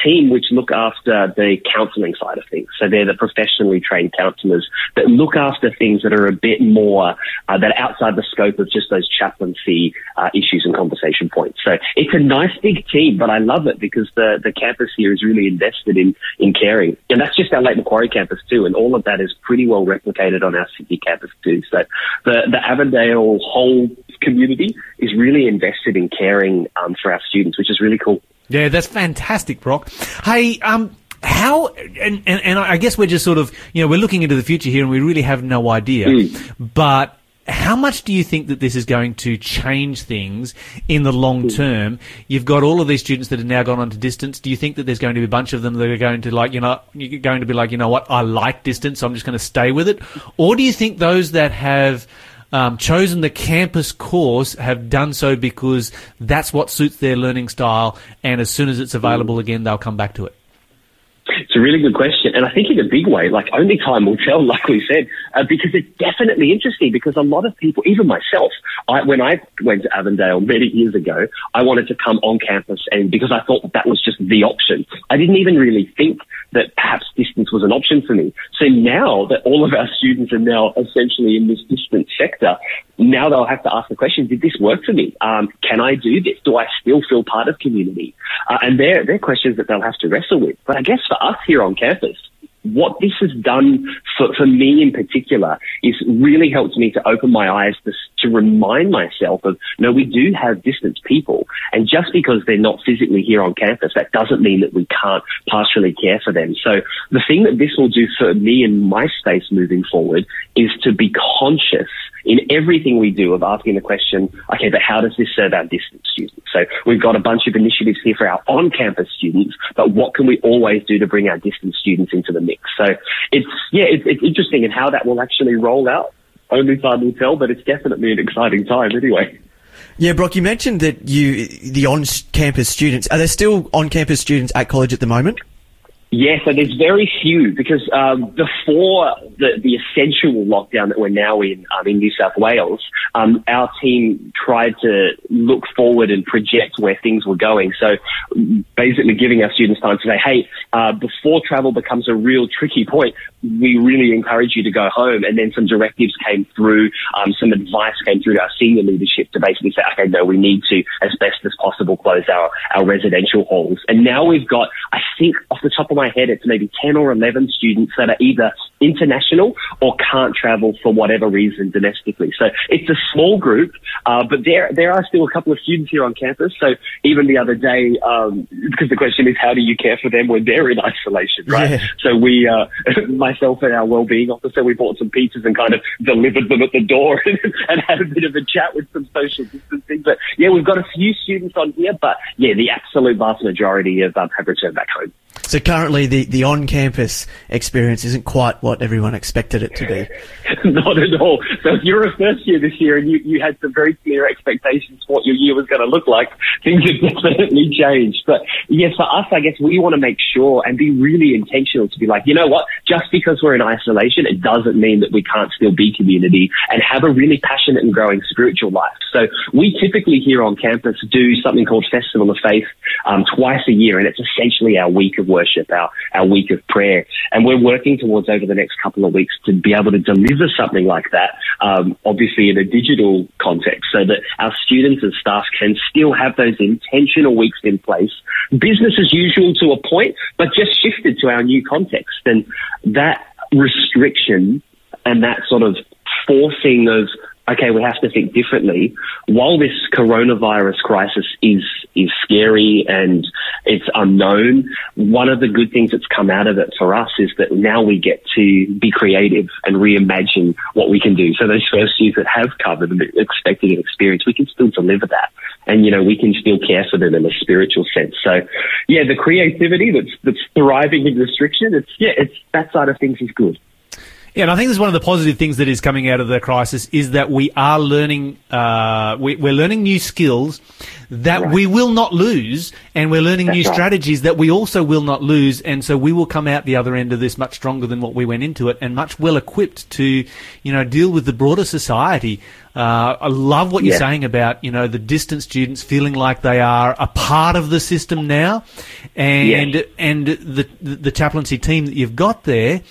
team, which look after the counselling side of things. So they're the professionally trained counsellors that look after things that are a bit more, that are outside the scope of just those chaplaincy issues and conversation points. So it's a nice big team, but I love it because the campus here is really invested in caring. And that's just our Lake Macquarie campus too, and all of that is pretty well replicated on our Sydney campus too. So the Avondale whole community is really invested in caring for our students, which is really cool. Yeah, that's fantastic, Brock. Hey, I guess we're just sort of, we're looking into the future here and we really have no idea, but how much do you think that this is going to change things in the long term? You've got all of these students that have now gone on to distance. Do you think that there's going to be a bunch of them that are going to I like distance, so I'm just going to stay with it? Or do you think those that have chosen the campus course have done so because that's what suits their learning style, and as soon as it's available again, they'll come back to it? It's a really good question, and I think in a big way, only time will tell, like we said, because it's definitely interesting, because a lot of people, even myself, when I went to Avondale many years ago, I wanted to come on campus, and because I thought that was just the option. I didn't even really think that perhaps distance was an option for me. So now that all of our students are now essentially in this distance sector, now they'll have to ask the question, did this work for me? Can I do this? Do I still feel part of community? And they're questions that they'll have to wrestle with. But I guess for us here on campus, what this has done for me in particular is really helped me to open my eyes to remind myself of, no, we do have distant people. And just because they're not physically here on campus, that doesn't mean that we can't pastorally care for them. So the thing that this will do for me in my space moving forward is to be conscious in everything we do of asking the question, okay, but how does this serve our distance students? So we've got a bunch of initiatives here for our on-campus students, but what can we always do to bring our distance students into the mix? So it's interesting, and how that will actually roll out, only time will tell, but it's definitely an exciting time anyway. Yeah, Brock, you mentioned that the on-campus students, are there still on-campus students at college at the moment? Yeah, so there's very few because before the essential lockdown that we're now in New South Wales, our team tried to look forward and project where things were going. So basically giving our students time to say, hey, before travel becomes a real tricky point, we really encourage you to go home. And then some directives came through, some advice came through to our senior leadership to basically say, okay, no, we need to, as best as possible, close our residential halls. And now we've got, I think off the top of my head, it's maybe 10 or 11 students that are either international or can't travel for whatever reason domestically. So it's a small group, but there are still a couple of students here on campus. So even the other day, because the question is, how do you care for them when they're in isolation, right? Yeah. So we, myself and our wellbeing officer, we bought some pizzas and kind of delivered them at the door and had a bit of a chat with some social distancing. But yeah, we've got a few students on here, but yeah, the absolute vast majority of have returned back home. So currently apparently the on-campus experience isn't quite what everyone expected it to be. Not at all. So if you're a first year this year and you had some very clear expectations for what your year was going to look like, things have definitely changed. But yes, for us, I guess we want to make sure and be really intentional to be like, you know what, just because we're in isolation, it doesn't mean that we can't still be community and have a really passionate and growing spiritual life. So we typically here on campus do something called Festival of Faith twice a year, and it's essentially our week of worship, our week of prayer. And we're working towards over the next couple of weeks to be able to deliver something like that, obviously in a digital context, so that our students and staff can still have those intentional weeks in place, business as usual to a point, but just shifted to our new context. And that restriction and that sort of forcing of, okay, we have to think differently. While this coronavirus crisis is scary and it's unknown, one of the good things that's come out of it for us is that now we get to be creative and reimagine what we can do. So those first years that have covered and expected an experience, we can still deliver that. And, you know, we can still care for them in a spiritual sense. So, yeah, the creativity that's thriving in restriction, it's that side of things is good. Yeah, and I think this is one of the positive things that is coming out of the crisis is that we are learning, we're learning new skills that we will not lose, and we're learning new strategies that we also will not lose, and so we will come out the other end of this much stronger than what we went into it, and much well equipped to, you know, deal with the broader society. I love what you're saying about, you know, the distance students feeling like they are a part of the system now, and the chaplaincy team that you've got there.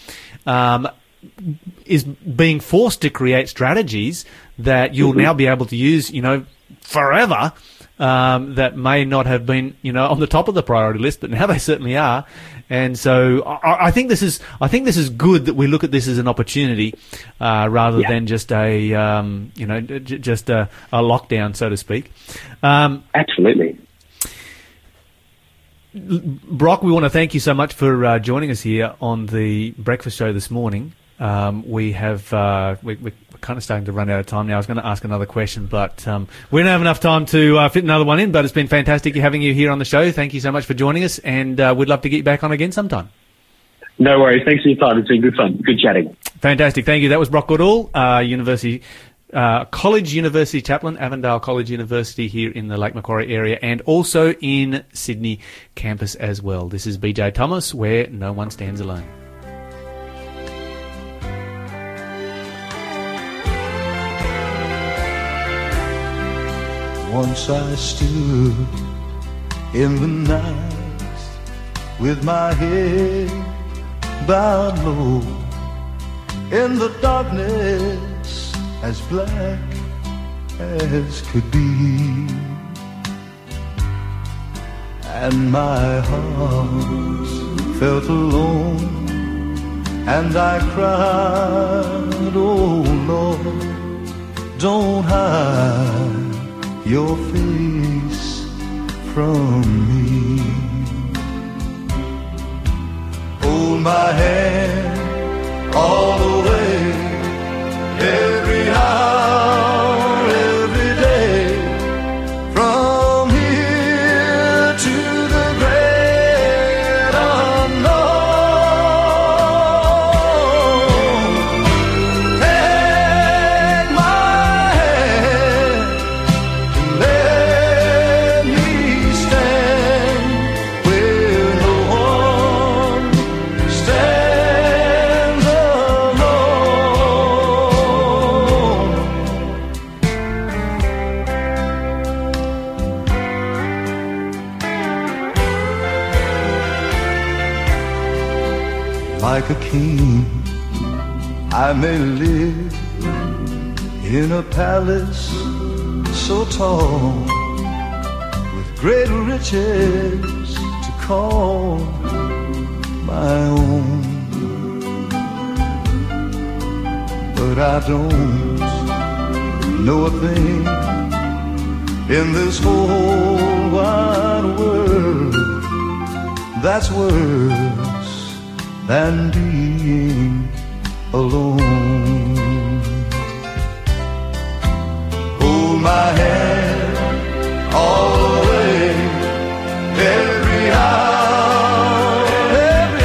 Is being forced to create strategies that you'll now be able to use, you know, forever, that may not have been, you know, on the top of the priority list, but now they certainly are. And so I think this is good that we look at this as an opportunity, rather than just a, you know, just a lockdown, so to speak. Absolutely. Brock, we want to thank you so much for joining us here on the breakfast show this morning. We're kind of starting to run out of time now. I was going to ask another question, but we don't have enough time to fit another one in, but it's been fantastic having you here on the show. Thank you so much for joining us, and we'd love to get you back on again sometime. No worries. Thanks for your time. It's been good fun. Good chatting. Fantastic. Thank you. That was Brock Goodall, University chaplain, Avondale College University here in the Lake Macquarie area, and also in Sydney campus as well. This is BJ Thomas, where no one stands alone. Once I stood in the night with my head bowed low, in the darkness as black as could be, and my heart felt alone, and I cried, oh Lord, don't hide your face from me. Hold my hand all the way, every hour, every day, from here to the great unknown. Take my hand. Like a king, I may live in a palace so tall, with great riches to call my own, but I don't know a thing in this whole wide world that's worth than being alone. Hold my hand all the way, every hour, every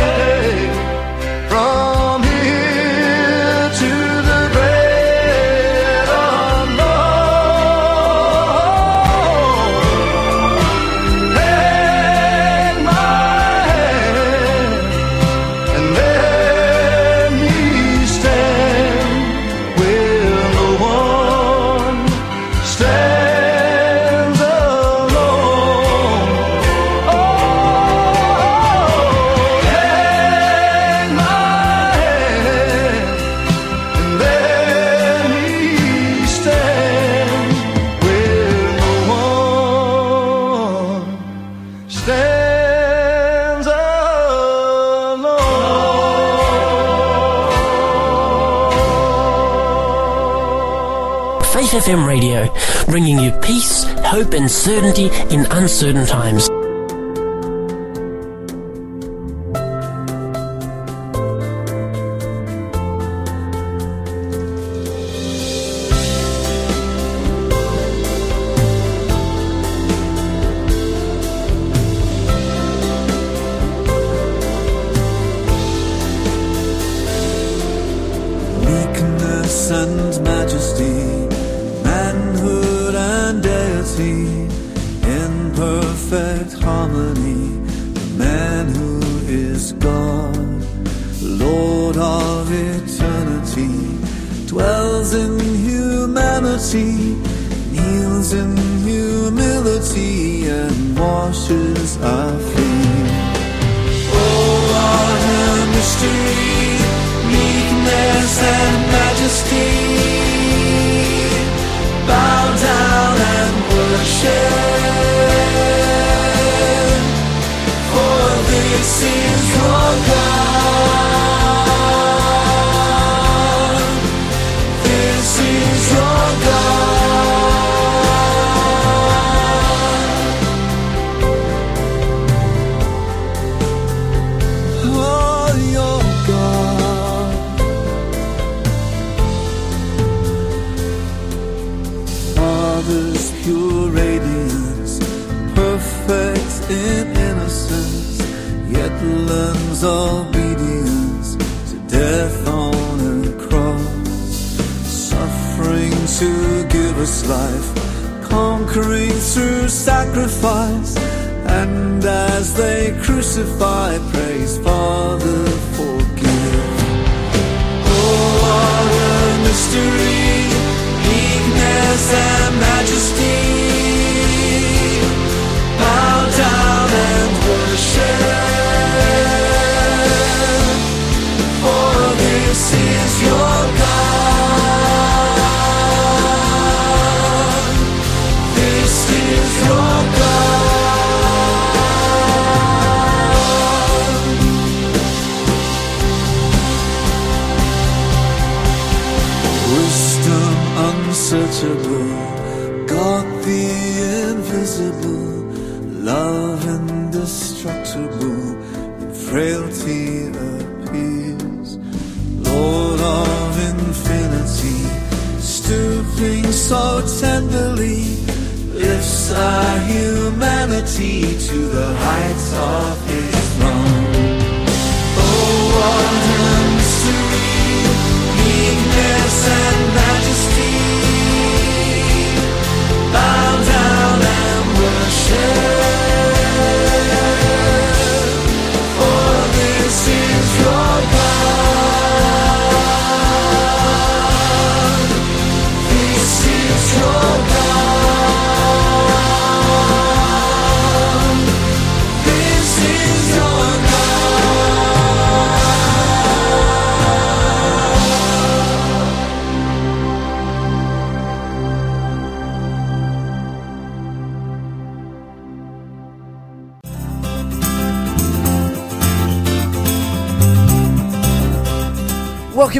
FM Radio, bringing you peace, hope and certainty in uncertain times.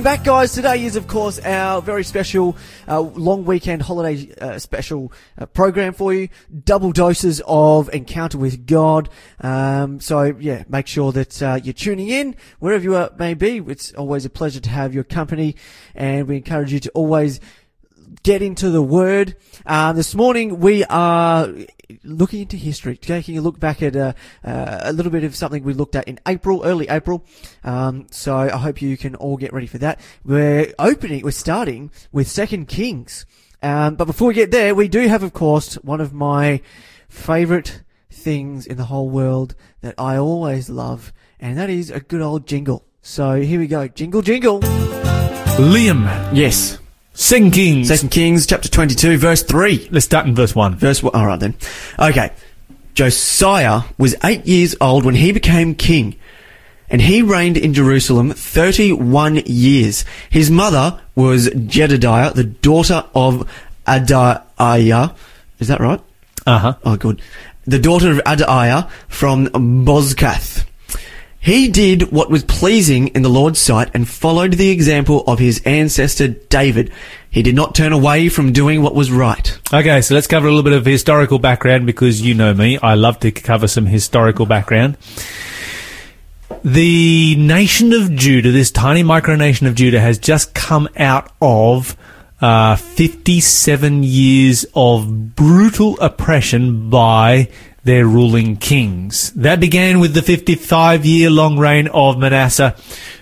Back, guys. Today is, of course, our very special long weekend holiday special program for you. Double doses of Encounter with God. So, make sure that you're tuning in wherever you are, may be. It's always a pleasure to have your company, and we encourage you to always get into the Word. This morning we are looking into history, taking a look back at a little bit of something we looked at in April, early April. So I hope you can all get ready for that. We're starting with 2 Kings. But before we get there, we do have, of course, one of my favourite things in the whole world that I always love, and that is a good old jingle. So here we go. Jingle, jingle. Liam. Yes. 2 Kings. 2 Kings, chapter 22, verse 3. Let's start in verse 1. Verse 1. All right, then. Okay. Josiah was 8 years old when he became king, and he reigned in Jerusalem 31 years. His mother was Jedidiah, the daughter of Adaiah. Is that right? Uh-huh. Oh, good. The daughter of Adaiah from Bozkath. He did what was pleasing in the Lord's sight and followed the example of his ancestor David. He did not turn away from doing what was right. Okay, so let's cover a little bit of historical background because you know me. I love to cover some historical background. The nation of Judah, this tiny micronation of Judah, has just come out of 57 years of brutal oppression by their ruling kings. That began with the 55-year-long reign of Manasseh,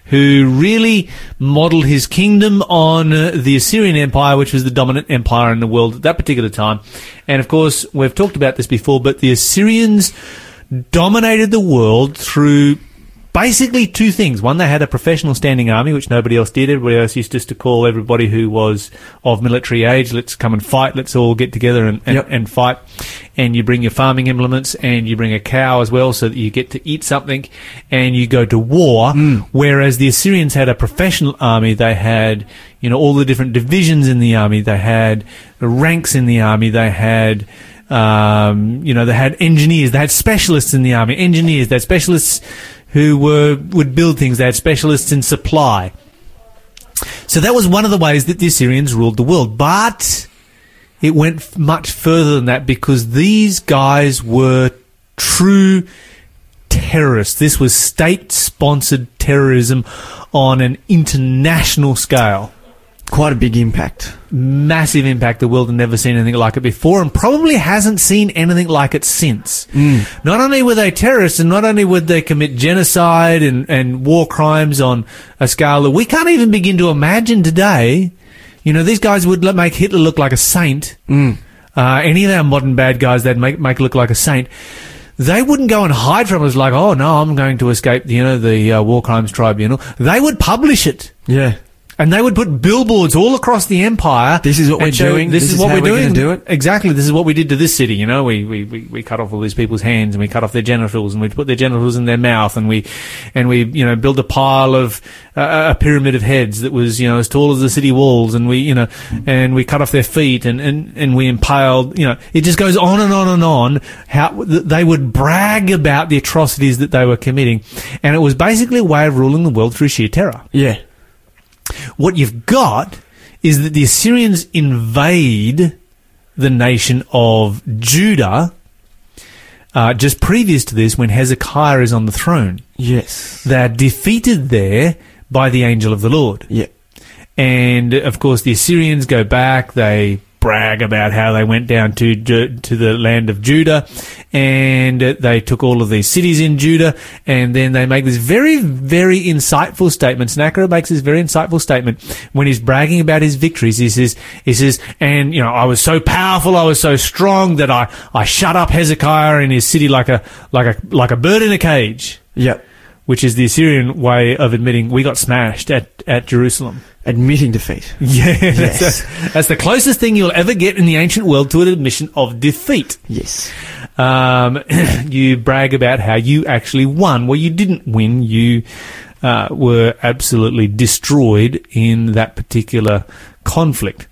who really modelled his kingdom on the Assyrian Empire, which was the dominant empire in the world at that particular time. And, of course, we've talked about this before, but the Assyrians dominated the world through basically two things. One, they had a professional standing army, which nobody else did. Everybody else used just to call everybody who was of military age, let's come and fight, let's all get together and fight. And you bring your farming implements and you bring a cow as well so that you get to eat something and you go to war. Mm. Whereas the Assyrians had a professional army. They had, you know, all the different divisions in the army. They had the ranks in the army. They had they had engineers. They had specialists in the army. Engineers. They had specialists who would build things. They had specialists in supply. So that was one of the ways that the Assyrians ruled the world. But it went much further than that because these guys were true terrorists. This was state-sponsored terrorism on an international scale. Quite a big impact. Massive impact. The world had never seen anything like it before and probably hasn't seen anything like it since. Mm. Not only were they terrorists and not only would they commit genocide and war crimes on a scale that we can't even begin to imagine today. You know, these guys would make Hitler look like a saint. Mm. Any of our modern bad guys they'd make look like a saint. They wouldn't go and hide from us like, oh, no, I'm going to escape, the war crimes tribunal. They would publish it. Yeah. And they would put billboards all across the empire. This is what we're doing. This is what we're doing. Do it. Exactly. This is what we did to this city. You know, we cut off all these people's hands and we cut off their genitals and we put their genitals in their mouth and we built a pile of a pyramid of heads that was, as tall as the city walls and we cut off their feet and we impaled, it just goes on and on and on. How they would brag about the atrocities that they were committing. And it was basically a way of ruling the world through sheer terror. Yeah. What you've got is that the Assyrians invade the nation of Judah just previous to this when Hezekiah is on the throne. Yes. They're defeated there by the angel of the Lord. Yeah. And, of course, the Assyrians go back. They brag about how they went down to the land of Judah and they took all of these cities in Judah, and then they make this very, very insightful statement. Sennacherib makes this very insightful statement when he's bragging about his victories. He says, and, I was so powerful, I was so strong that I shut up Hezekiah in his city like a bird in a cage. Yep. Which is the Assyrian way of admitting we got smashed at Jerusalem. Admitting defeat. Yeah, yes. That's the closest thing you'll ever get in the ancient world to an admission of defeat. Yes. You brag about how you actually won. Well, you didn't win. You were absolutely destroyed in that particular conflict.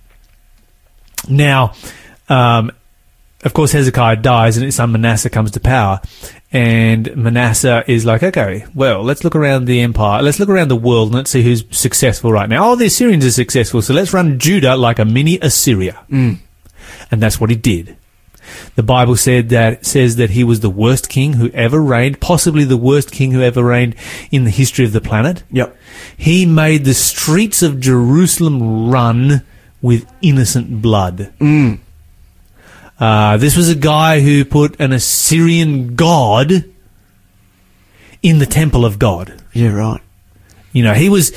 Now, of course, Hezekiah dies and his son Manasseh comes to power. And Manasseh is like, okay, well, let's look around the empire. Let's look around the world and let's see who's successful right now. Oh, the Assyrians are successful, so let's run Judah like a mini Assyria. Mm. And that's what he did. The Bible says that he was the worst king who ever reigned, possibly the worst king who ever reigned in the history of the planet. Yep. He made the streets of Jerusalem run with innocent blood. Mm. This was a guy who put an Assyrian god in the temple of God. Yeah, right. He was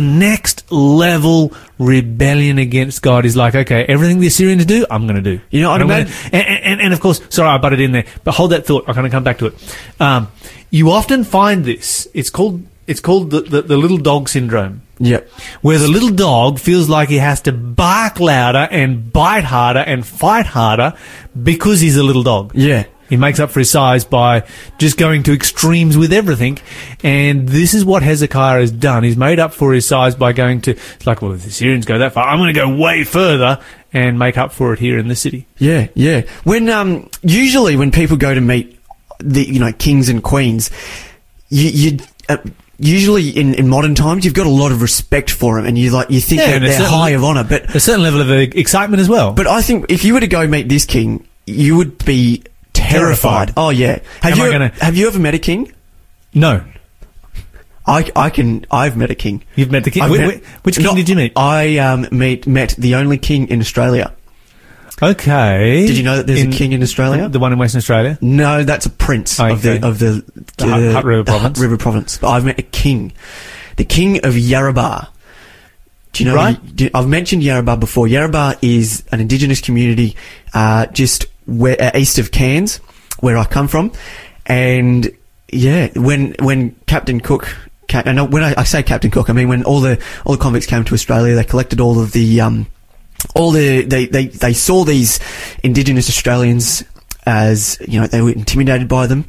next level rebellion against God. He's like, okay, everything the Assyrians do, I'm going to do. And of course, sorry, I butted in there, but hold that thought. I'm going to come back to it. You often find this. It's called the little dog syndrome. Yep. Where the little dog feels like he has to bark louder and bite harder and fight harder because he's a little dog. Yeah. He makes up for his size by just going to extremes with everything. And this is what Hezekiah has done. He's made up for his size by going to, it's like, well, if the Syrians go that far, I'm going to go way further and make up for it here in the city. Yeah, yeah. When, usually when people go to meet the, kings and queens, you usually in modern times, you've got a lot of respect for them, and you think they're high of honour, but a certain level of excitement as well. But I think if you were to go meet this king, you would be terrified. Oh yeah, have you ever met a king? No. I've met a king. You've met the king? Which king did you meet? I met the only king in Australia. Okay. Did you know that there's a king in Australia? The one in Western Australia? No, that's a prince of the Hutt River province. But I've met a king. The king of Yarrabah. Do you know? Right? I've mentioned Yarrabah before. Yarrabah is an indigenous community just east of Cairns, where I come from. And yeah, when Captain Cook came, and when I say Captain Cook, I mean when all the convicts came to Australia, they collected all of the they saw these Indigenous Australians as, you know, they were intimidated by them,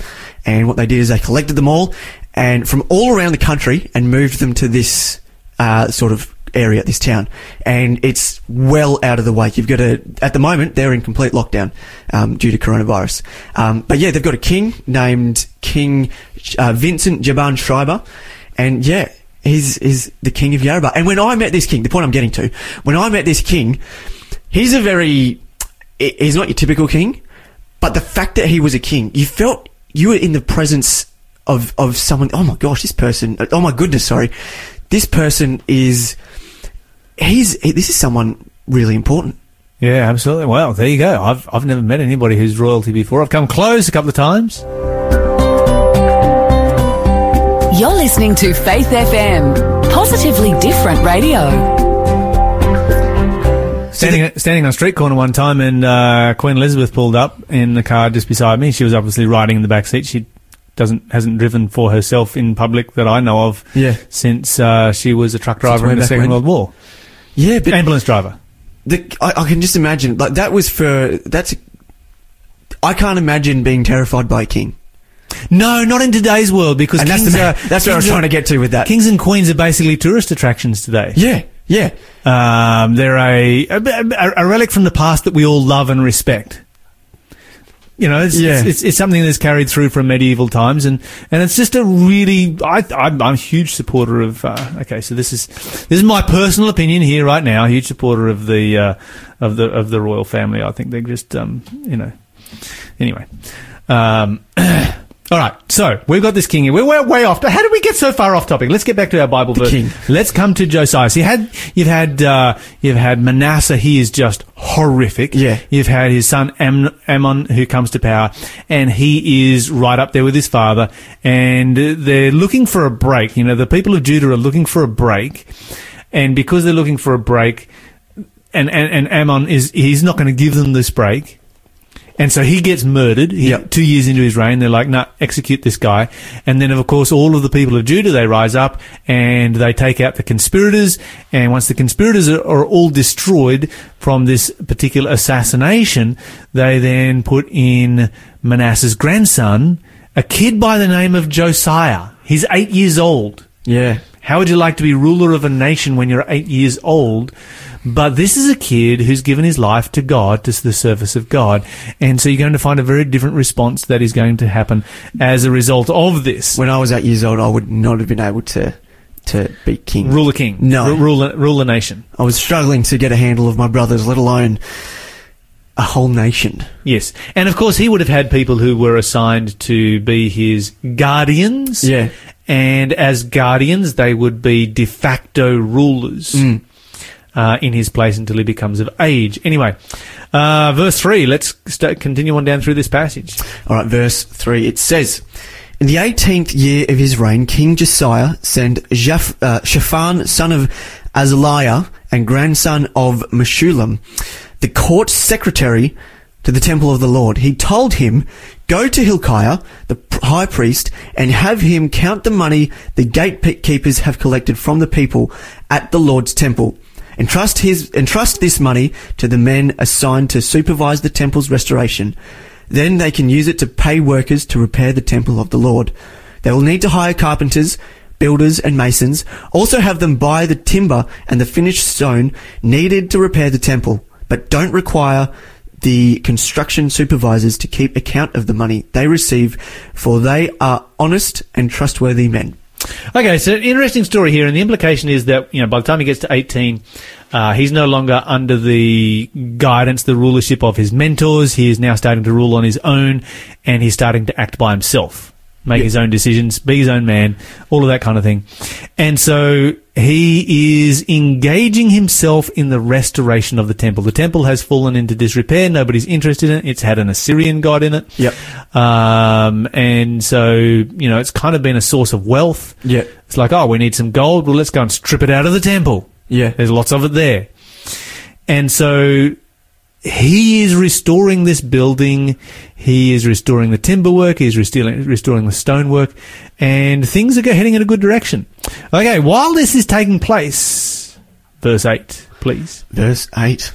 and what they did is they collected them all, and from all around the country, and moved them to this sort of area, this town, and it's well out of the way. You've got at the moment, they're in complete lockdown due to coronavirus. But yeah, they've got a king named King Vincent Jaban Schreiber, and yeah, he's the king of Yarrabah. And when I met this king, the point I'm getting to, when I met this king, he's not your typical king, but the fact that he was a king, you felt you were in the presence of someone. Oh my goodness, sorry. This person is... this is someone really important. Yeah, absolutely. Well, there you go. I've never met anybody who's royalty before. I've come close a couple of times. You're listening to Faith FM, positively different radio. Standing on a street corner one time, and Queen Elizabeth pulled up in the car just beside me. She was obviously riding in the back seat. She hasn't driven for herself in public that I know of. Yeah. Since she was a truck driver in the Second World War. Yeah, but ambulance driver. I can just imagine, like, I can't imagine being terrified by a king. No, not in today's world, because that's what I was trying to get to with that. Kings and queens are basically tourist attractions today. Yeah, yeah. They're a relic from the past that we all love and respect. You know, it's something that's carried through from medieval times, and it's just a really... I'm a huge supporter of... okay, so this is my personal opinion here right now. A huge supporter of the royal family. I think they're just you know. Anyway, all right. So we've got this king here. We're way off. How did we get so far off topic? Let's get back to our Bible verse. King. Let's come to Josiah. So you've had Manasseh. He is just horrific. Yeah. You've had his son Ammon, who comes to power, and he is right up there with his father. And they're looking for a break. You know, the people of Judah are looking for a break, and because they're looking for a break, and Ammon he's not going to give them this break. And so he gets murdered. 2 years into his reign, they're like, nah, execute this guy. And then, of course, all of the people of Judah, they rise up and they take out the conspirators. And once the conspirators are all destroyed from this particular assassination, they then put in Manasseh's grandson, a kid by the name of Josiah. He's 8 years old. Yeah. How would you like to be ruler of a nation when you're 8 years old? But this is a kid who's given his life to God, to the service of God. And so you're going to find a very different response that is going to happen as a result of this. When I was 8 years old, I would not have been able to be king. Rule a king. No. Rule a nation. I was struggling to get a handle of my brothers, let alone a whole nation. Yes. And, of course, he would have had people who were assigned to be his guardians. Yeah. And as guardians, they would be de facto rulers in his place until he becomes of age. Anyway, verse 3, let's continue on down through this passage. All right, verse 3, it says, "In the 18th year of his reign, King Josiah sent Shaphan, son of Azaliah, and grandson of Meshulam, the court secretary, to the temple of the Lord. He told him, 'Go to Hilkiah, the high priest, and have him count the money the gatekeepers have collected from the people at the Lord's temple. Entrust this money to the men assigned to supervise the temple's restoration. Then they can use it to pay workers to repair the temple of the Lord. They will need to hire carpenters, builders, and masons. Also have them buy the timber and the finished stone needed to repair the temple, but don't require the construction supervisors to keep account of the money they receive, for they are honest and trustworthy men.'" Okay, so an interesting story here, and the implication is that, you know, by the time he gets to 18, he's no longer under the guidance, the rulership of his mentors. He is now starting to rule on his own, and he's starting to act by himself, make his own decisions, be his own man, all of that kind of thing. And so he is engaging himself in the restoration of the temple. The temple has fallen into disrepair. Nobody's interested in it. It's had an Assyrian god in it. Yep. And so, you know, it's kind of been a source of wealth. Yeah. It's like, oh, we need some gold. Well, let's go and strip it out of the temple. Yeah. There's lots of it there. And so he is restoring this building. He is restoring the timber work. He is restoring the stonework. And things are heading in a good direction. Okay, while this is taking place, verse 8, please. Verse 8.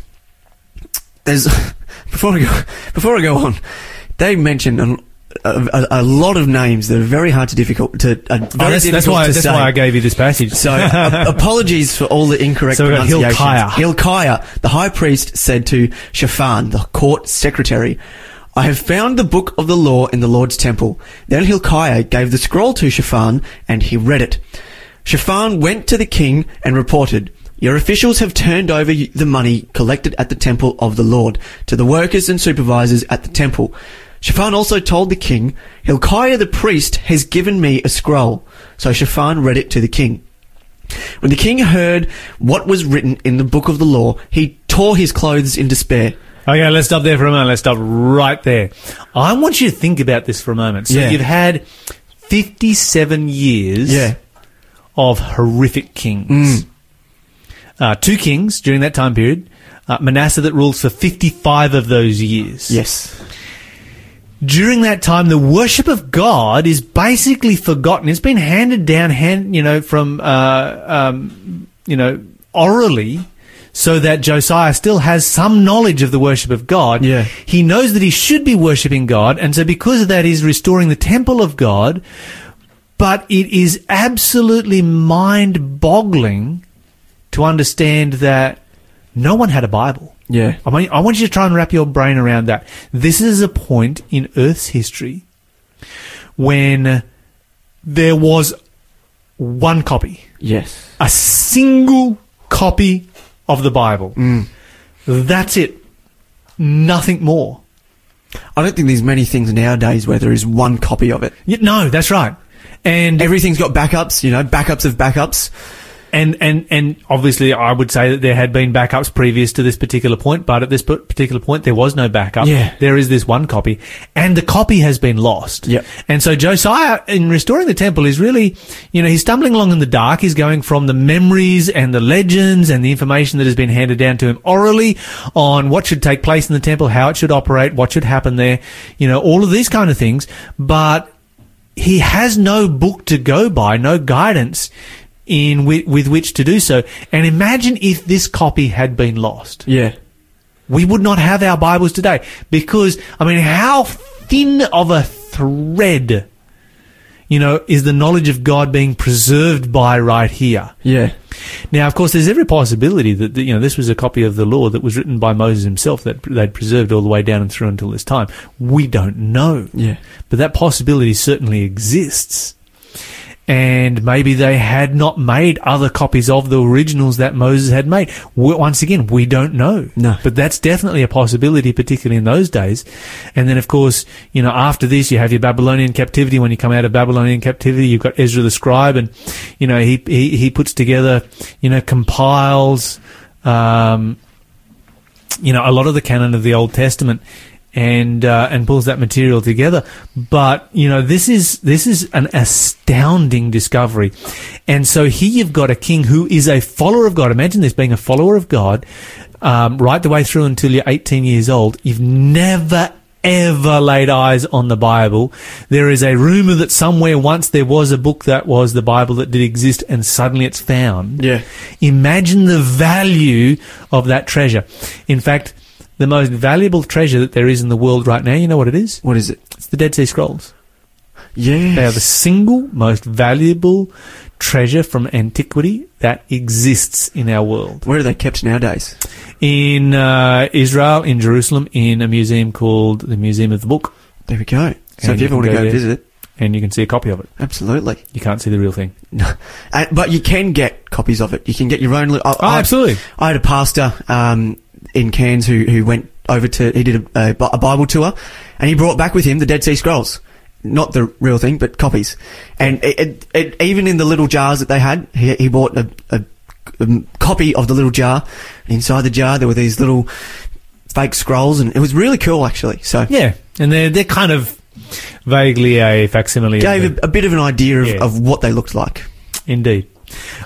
There's, before I go on, they mentioned a lot of names that are very hard to say. That's why I gave you this passage. So apologies for all the incorrect pronunciations. Hilkiah, the high priest, said to Shaphan, the court secretary, "I have found the book of the law in the Lord's temple." Then Hilkiah gave the scroll to Shaphan, and he read it. Shaphan went to the king and reported, "Your officials have turned over the money collected at the temple of the Lord to the workers and supervisors at the temple." Shaphan also told the king, "Hilkiah the priest has given me a scroll." So Shaphan read it to the king. When the king heard what was written in the book of the law, he tore his clothes in despair. Okay, let's stop there for a moment. Let's stop right there. I want you to think about this for a moment. So you've had 57 years of horrific kings. Two kings during that time period. Manasseh that rules for 55 of those years. Yes. During that time, the worship of God is basically forgotten. It's been handed down, orally, so that Josiah still has some knowledge of the worship of God. Yeah. He knows that he should be worshiping God, and so because of that, he's restoring the temple of God. But it is absolutely mind-boggling to understand that no one had a Bible. Yeah. I mean, I want you to try and wrap your brain around that. This is a point in Earth's history when there was one copy. Yes. A single copy of the Bible. Mm. That's it. Nothing more. I don't think there's many things nowadays where there is one copy of it. Yeah, no, that's right. And everything's got backups, you know, backups of backups. And obviously, I would say that there had been backups previous to this particular point, but at this particular point, there was no backup. Yeah. There is this one copy, and the copy has been lost. Yep. And so Josiah, in restoring the temple, is really, you know, he's stumbling along in the dark. He's going from the memories and the legends and the information that has been handed down to him orally on what should take place in the temple, how it should operate, what should happen there, you know, all of these kind of things. But he has no book to go by, no guidance with which to do so. And imagine if this copy had been lost. Yeah. We would not have our Bibles today because, I mean, how thin of a thread, you know, is the knowledge of God being preserved by right here. Yeah. Now, of course, there's every possibility that, you know, this was a copy of the law that was written by Moses himself that they'd preserved all the way down and through until this time. We don't know. Yeah. But that possibility certainly exists. And maybe they had not made other copies of the originals that Moses had made. Once again, we don't know. No. But that's definitely a possibility, particularly in those days. And then, of course, you know, after this, you have your Babylonian captivity. When you come out of Babylonian captivity, you've got Ezra the scribe, and, you know, he puts together, you know, compiles, you know, a lot of the canon of the Old Testament, and pulls that material together. But, you know, this is an astounding discovery. And so here you've got a king who is a follower of God. Imagine this, being a follower of God, right the way through until you're 18 years old. You've never, ever laid eyes on the Bible. There is a rumor that somewhere once there was a book that was the Bible that did exist, and suddenly it's found. Yeah. Imagine the value of that treasure. In fact, the most valuable treasure that there is in the world right now, you know what it is? What is it? It's the Dead Sea Scrolls. Yes. They are the single most valuable treasure from antiquity that exists in our world. Where are they kept nowadays? In Israel, in Jerusalem, in a museum called the Museum of the Book. There we go. So if you ever want to go visit. and you can see a copy of it. Absolutely. You can't see the real thing. But you can get copies of it. You can get your own little... absolutely. I had a pastor in Cairns who went over to... He did a Bible tour, and he brought back with him the Dead Sea Scrolls. Not the real thing, but copies. And it even in the little jars that they had, he bought a copy of the little jar. Inside the jar, there were these little fake scrolls, and it was really cool, actually. So yeah, and they're kind of vaguely a facsimile. Gave a bit of an idea of what they looked like. Indeed.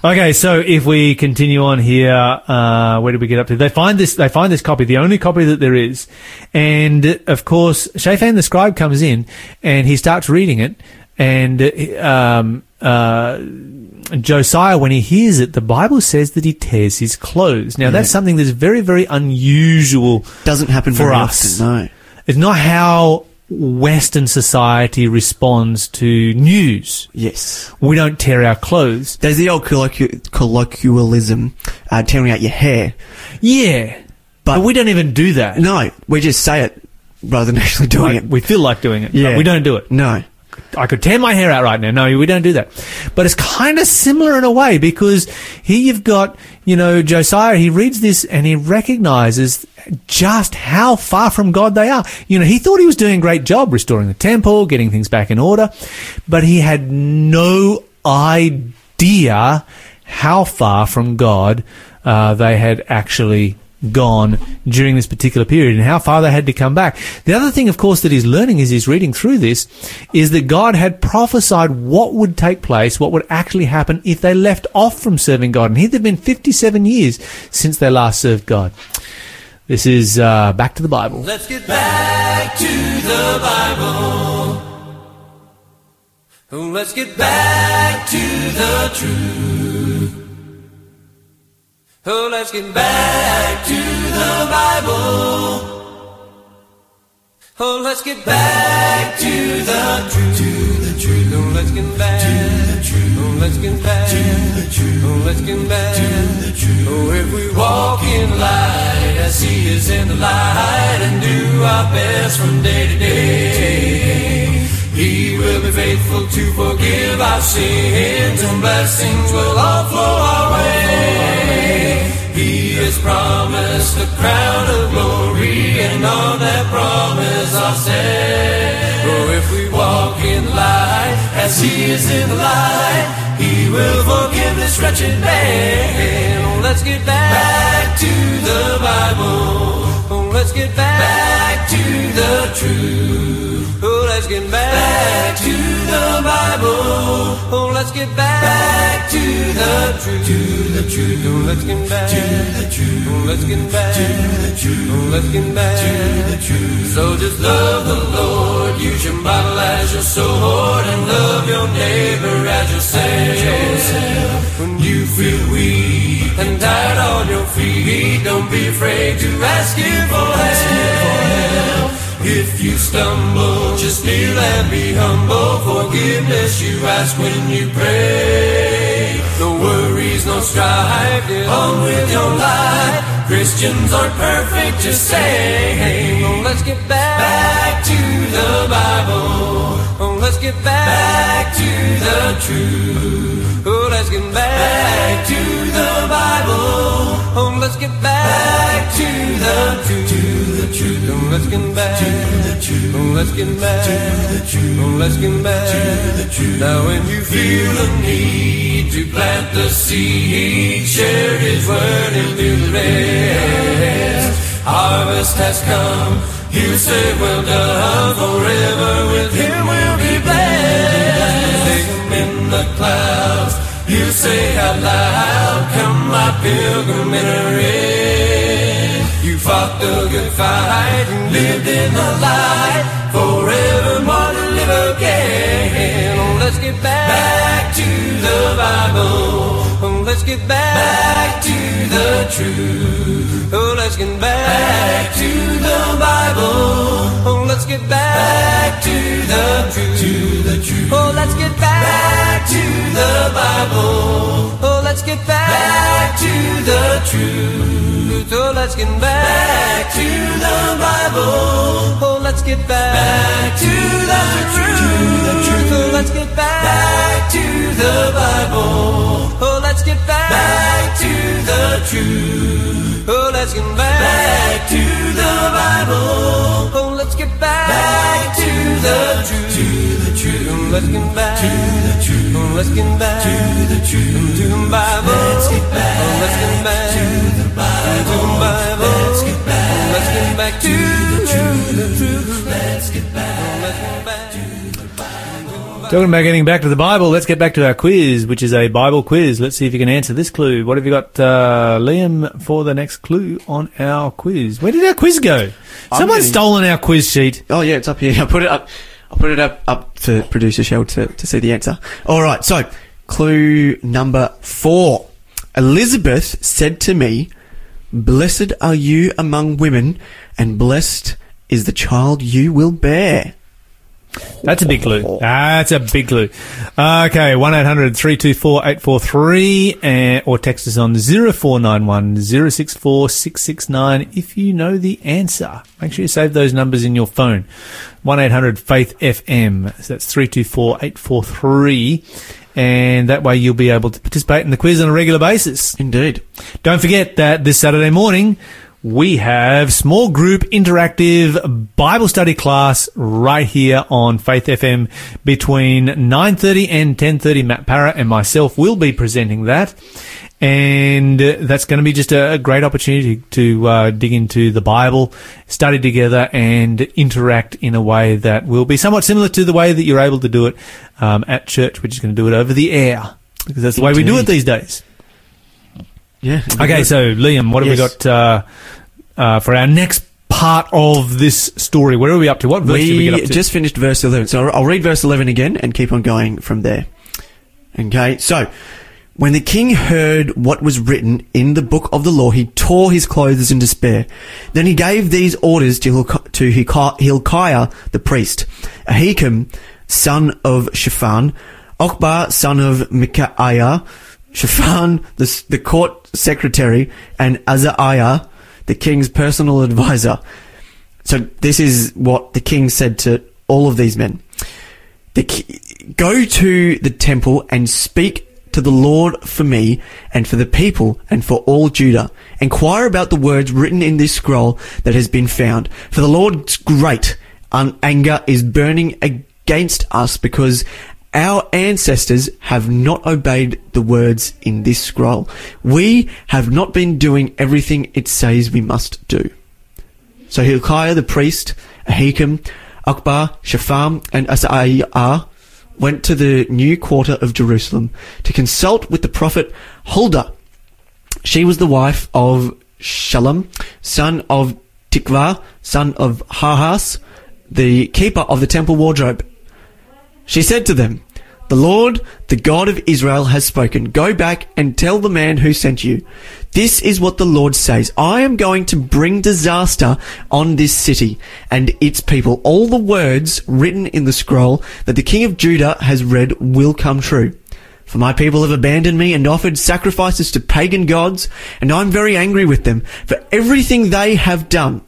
Okay, so if we continue on here, where did we get up to? They find this copy, the only copy that there is. And, of course, Shaphan the scribe comes in and he starts reading it. And Josiah, when he hears it, the Bible says that he tears his clothes. Now, that's something that's very, very unusual. Doesn't happen for us. Often, no. It's not how Western society responds to news. Yes. We don't tear our clothes. There's the old colloquialism, tearing out your hair. Yeah. But we don't even do that. No. We just say it rather than actually doing it. We feel like doing it. Yeah. But we don't do it. No. I could tear my hair out right now. No, we don't do that. But it's kind of similar in a way, because here you've got, Josiah, he reads this and he recognizes just how far from God they are. He thought he was doing a great job restoring the temple, getting things back in order, but he had no idea how far from God they had actually gone during this particular period, and how far they had to come back. The other thing, of course, that he's learning as he's reading through this is that God had prophesied what would take place, what would actually happen if they left off from serving God. And here they've been 57 years since they last served God. This is Back to the Bible. Let's get back to the Bible. Let's get back to the truth. Oh, let's get back to the Bible. Oh, let's get back to the truth. Oh, let's get back to the truth. Oh, let's get back to the truth. Oh, let's get back to the truth. Oh, if we walk in light as He is in the light, and do our best from day to day, He will be faithful to forgive our sins, and blessings will all flow our way. He has promised a crown of glory, and on that promise are set. For if we walk in light as He is in the light, He will forgive this wretched man. Oh, let's get back to the Bible. Oh, let's get back to the truth. Oh, let's get back to the Bible. Oh, let's get back to the truth. To the truth. Oh, let's get back to the truth. Oh, let's get back to the truth. Oh, let's get back to the truth. So just love the Lord, use your Bible as your sword, and love your neighbor as yourself. When you feel weak and tired on your feet, don't be afraid to ask Him for help. If you stumble, just kneel and be humble. Forgiveness you ask when you pray. No worries, no strife, get on with your life. Christians aren't perfect, just say, oh, let's get back to the Bible. Oh, let's get back to the truth. Oh, let's get back to the Bible. Oh, let's get back to the truth. To the truth. Oh, let's get back to the truth. Oh, let's get back to the truth. Oh, let's get back to the truth. Now when you feel the need to plant the seed, share His word and do the rest. Harvest has come. He'll say, well done. Forever with Him we'll be blessed. Take Him in the clouds. You say out loud, come my pilgrim itinerant. You fought the good fight and lived in the light, forevermore to live again. Oh, let's get back to the Bible. Oh, let's get back to the truth. Oh, let's get back to the Bible. Oh, let's get back to the truth. Oh, let's get back to the Bible. Oh, let's get back to the truth. Oh, let's get back to the Bible. Oh, let's get back to the truth. let's get back to the Bible. Oh, let's get back to the truth. Oh, let's get back to the Bible. Oh, let's get back to the truth. To the truth. Let's get back to the truth. Let's get back to the truth. To the Bible. Let's get back. Oh, let's get back to the Bible. Let's get back. Let's get back to the truth. Let's get back to the Bible. Talking about getting back to the Bible, let's get back to our quiz, which is a Bible quiz. Let's see if you can answer this clue. What have you got, Liam, for the next clue on our quiz? Where did our quiz go? Someone's stolen our quiz sheet. Oh, yeah, it's up here. I'll put it up for producer Shell to see the answer. All right, so clue number 4. Elizabeth said to me, "Blessed are you among women, and blessed is the child you will bear." That's a big clue. That's a big clue. Okay, 1-800-324-843, or text us on 0491 064 669 if you know the answer. Make sure you save those numbers in your phone. 1-800-FAITH-FM. So that's 324-843. And that way you'll be able to participate in the quiz on a regular basis. Indeed. Don't forget that this Saturday morning we have small group interactive Bible study class right here on Faith FM between 9:30 and 10:30. Matt Parra and myself will be presenting that. And that's going to be just a great opportunity to dig into the Bible, study together, and interact in a way that will be somewhat similar to the way that you're able to do it at church. We're just going to do it over the air because that's the way we do it these days. Yeah. Okay, so Liam, what have we got for our next part of this story? Where are we up to? What verse did we get up to? We just finished verse 11. So I'll read verse 11 again and keep on going from there. Okay, so when the king heard what was written in the book of the law, he tore his clothes in despair. Then he gave these orders to Hilkiah the priest, Ahikam, son of Shaphan, Okbar, son of Micaiah, Shaphan, the court secretary, and Azariah, the king's personal advisor. So this is what the king said to all of these men. Go to the temple and speak to the Lord for me and for the people and for all Judah. Inquire about the words written in this scroll that has been found. For the Lord's great anger is burning against us because our ancestors have not obeyed the words in this scroll. We have not been doing everything it says we must do. So Hilkiah the priest, Ahikam, Akbar, Shaphan, and Asaiah went to the new quarter of Jerusalem to consult with the prophet Huldah. She was the wife of Shalom, son of Tikvah, son of Harhas, the keeper of the temple wardrobe. She said to them, "The Lord, the God of Israel, has spoken. Go back and tell the man who sent you. This is what the Lord says. I am going to bring disaster on this city and its people. All the words written in the scroll that the king of Judah has read will come true. For my people have abandoned me and offered sacrifices to pagan gods, and I am very angry with them for everything they have done.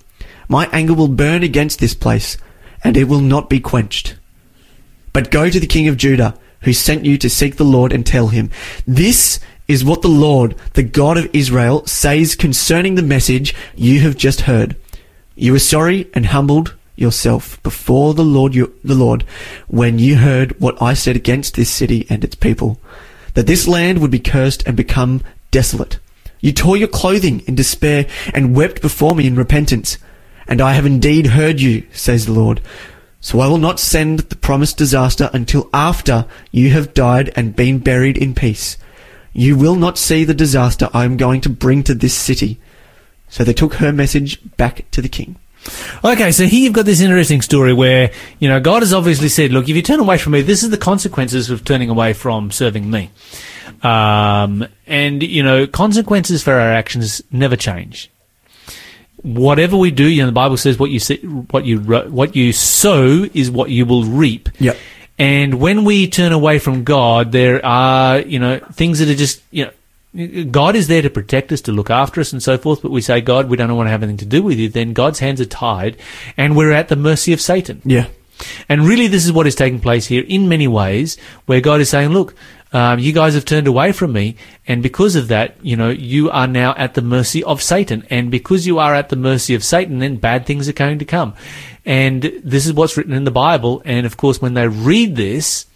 My anger will burn against this place, and it will not be quenched. But go to the king of Judah, who sent you to seek the Lord, and tell him, this is what the Lord, the God of Israel, says concerning the message you have just heard. You were sorry and humbled yourself before the Lord, when you heard what I said against this city and its people, that this land would be cursed and become desolate. You tore your clothing in despair and wept before me in repentance. And I have indeed heard you, says the Lord. So I will not send the promised disaster until after you have died and been buried in peace. You will not see the disaster I am going to bring to this city." So they took her message back to the king. Okay, so here you've got this interesting story where, you know, God has obviously said, look, if you turn away from me, this is the consequences of turning away from serving me. And, you know, consequences for our actions never change. Whatever we do, you know, the Bible says what you sow is what you will reap. Yep. And when we turn away from God, there are, you know, things that are just, you know, God is there to protect us, to look after us and so forth, but we say, God, we don't want to have anything to do with you, then God's hands are tied and we're at the mercy of Satan. Yeah. And really this is what is taking place here in many ways, where God is saying, look, you guys have turned away from me, and because of that, you know, you are now at the mercy of Satan. And because you are at the mercy of Satan, then bad things are going to come. And this is what's written in the Bible. And of course, when they read this,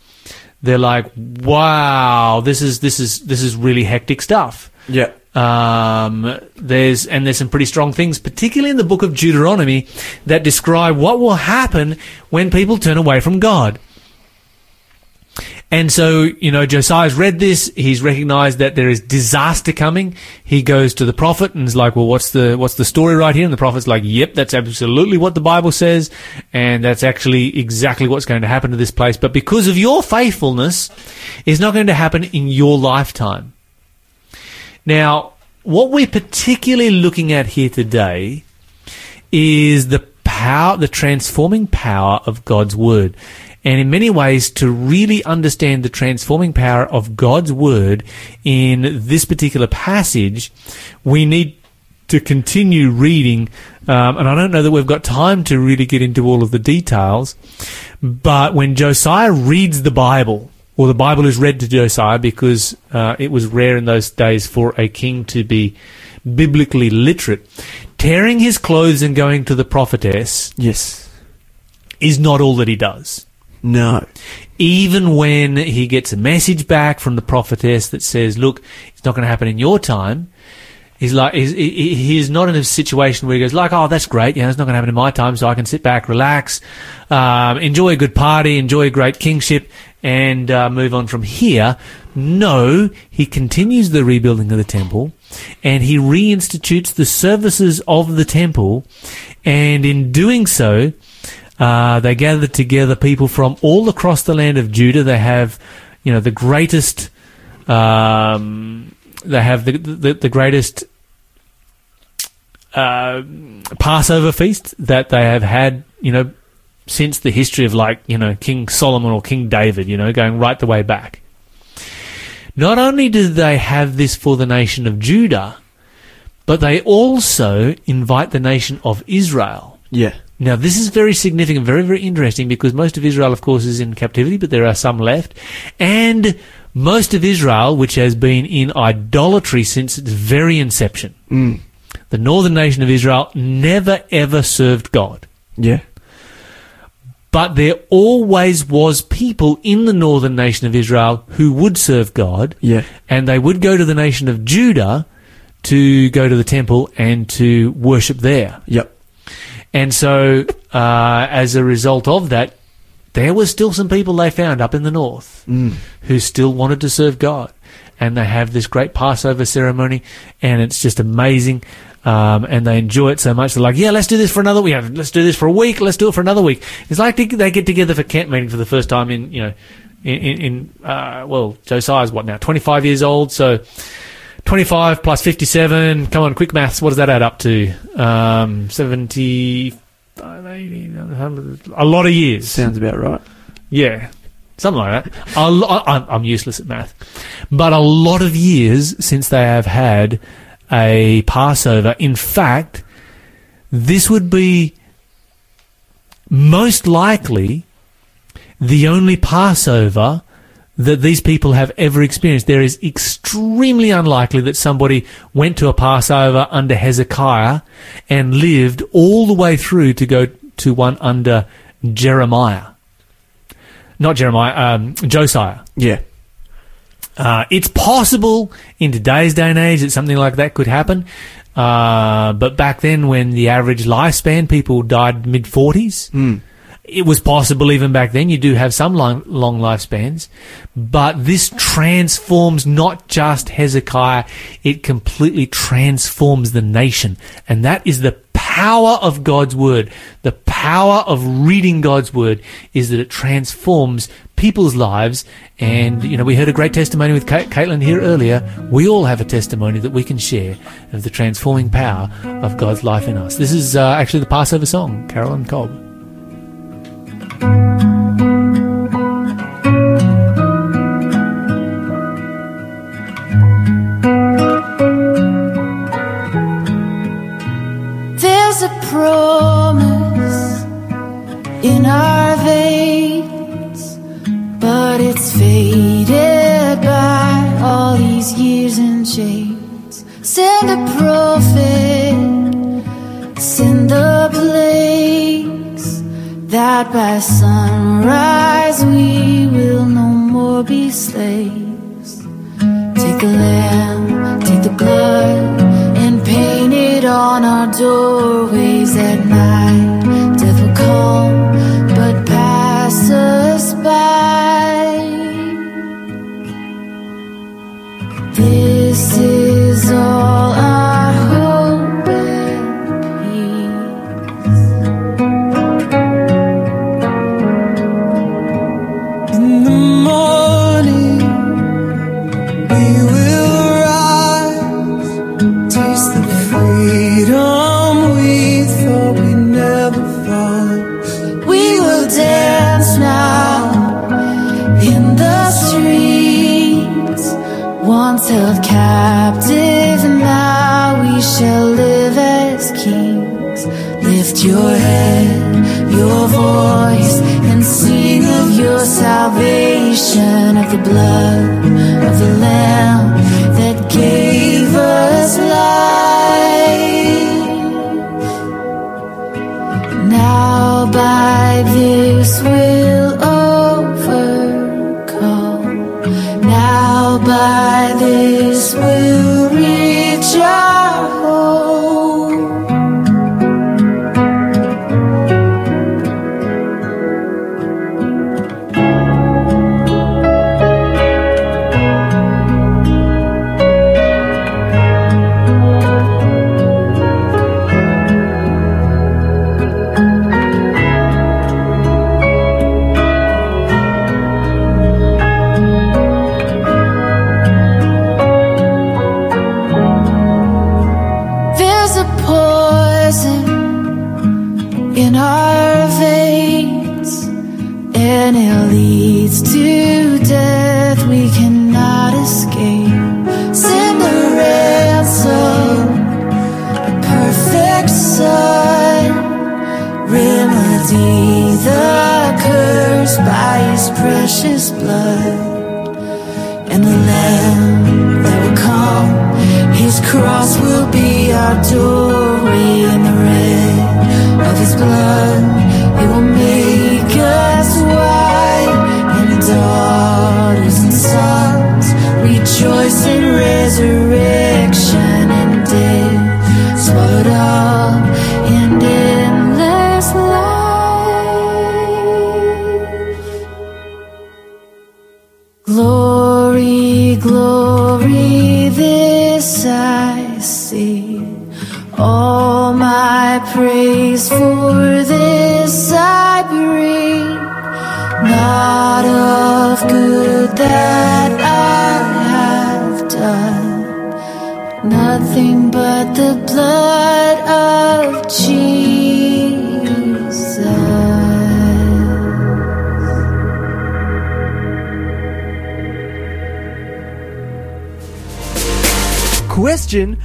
they're like, wow, this is really hectic stuff. Yeah. There's some pretty strong things, particularly in the book of Deuteronomy, that describe what will happen when people turn away from God. And so, you know, Josiah's read this. He's recognized that there is disaster coming. He goes to the prophet and is like, well, what's the story right here? And the prophet's like, yep, that's absolutely what the Bible says. And that's actually exactly what's going to happen to this place. But because of your faithfulness, it's not going to happen in your lifetime. Now, what we're particularly looking at here today is the power, the transforming power of God's Word. And in many ways, to really understand the transforming power of God's Word in this particular passage, we need to continue reading. And I don't know that we've got time to really get into all of the details, but when Josiah reads the Bible, or the Bible is read to Josiah, because it was rare in those days for a king to be biblically literate, tearing his clothes and going to the prophetess, yes, is not all that he does. No. Even when he gets a message back from the prophetess that says, look, it's not going to happen in your time, he's like, he's not in a situation where he goes like, oh, that's great, you know, it's not going to happen in my time, so I can sit back, relax, enjoy a good party, enjoy a great kingship, and move on from here. No, he continues the rebuilding of the temple, and he reinstitutes the services of the temple, and in doing so, they gather together people from all across the land of Judah. They have, you know, the greatest, they have the greatest Passover feast that they have had, you know, since the history of, like, you know, King Solomon or King David, you know, going right the way back. Not only do they have this for the nation of Judah, but they also invite the nation of Israel. Yeah. Now, this is very significant, very, very interesting, because most of Israel, of course, is in captivity, but there are some left. And most of Israel, which has been in idolatry since its very inception, the northern nation of Israel never, ever served God. Yeah. But there always was people in the northern nation of Israel who would serve God, yeah, and they would go to the nation of Judah to go to the temple and to worship there. Yep. And so, as a result of that, there were still some people they found up in the north who still wanted to serve God. And they have this great Passover ceremony, and it's just amazing. And they enjoy it so much. They're like, yeah, let's do this for another week. Let's do this for a week. Let's do it for another week. It's like they get together for camp meeting for the first time in, you know, well, Josiah's what now, 25 years old. So 25 plus 57, come on, quick maths, what does that add up to? 70, 80, 100, a lot of years. Sounds about right. Yeah. Something like that. I'm useless at math. But a lot of years since they have had a Passover. In fact, this would be most likely the only Passover that these people have ever experienced. There is extremely unlikely that somebody went to a Passover under Hezekiah and lived all the way through to go to one under Jeremiah. Not Jeremiah, Josiah. Yeah. It's possible in today's day and age that something like that could happen. But back then, when the average lifespan, people died mid-40s, it was possible even back then. You do have some long lifespans. But this transforms not just Hezekiah, it completely transforms the nation. And that is the power of God's Word. The power of reading God's Word is that it transforms people's lives. And, you know, we heard a great testimony with Caitlin here earlier. We all have a testimony that we can share of the transforming power of God's life in us. This is actually the Passover song, Carolyn Cobb. There's a promise in our veins, but it's faded by all these years in chains. Send a prophet, send the plagues, that by sunrise we will no more be slaves. Take a lamb, take the blood, and paint it on our doorways at night. Death will come, but pass us by. This is all our hope and peace. In the morning we will freedom we thought we never found. We will dance now in the streets, once held captive, now we shall live as kings. Lift your head, your voice, and sing of your salvation, of the blood of the Lamb that gave us life. Now by this we'll overcome, now by this we'll reach our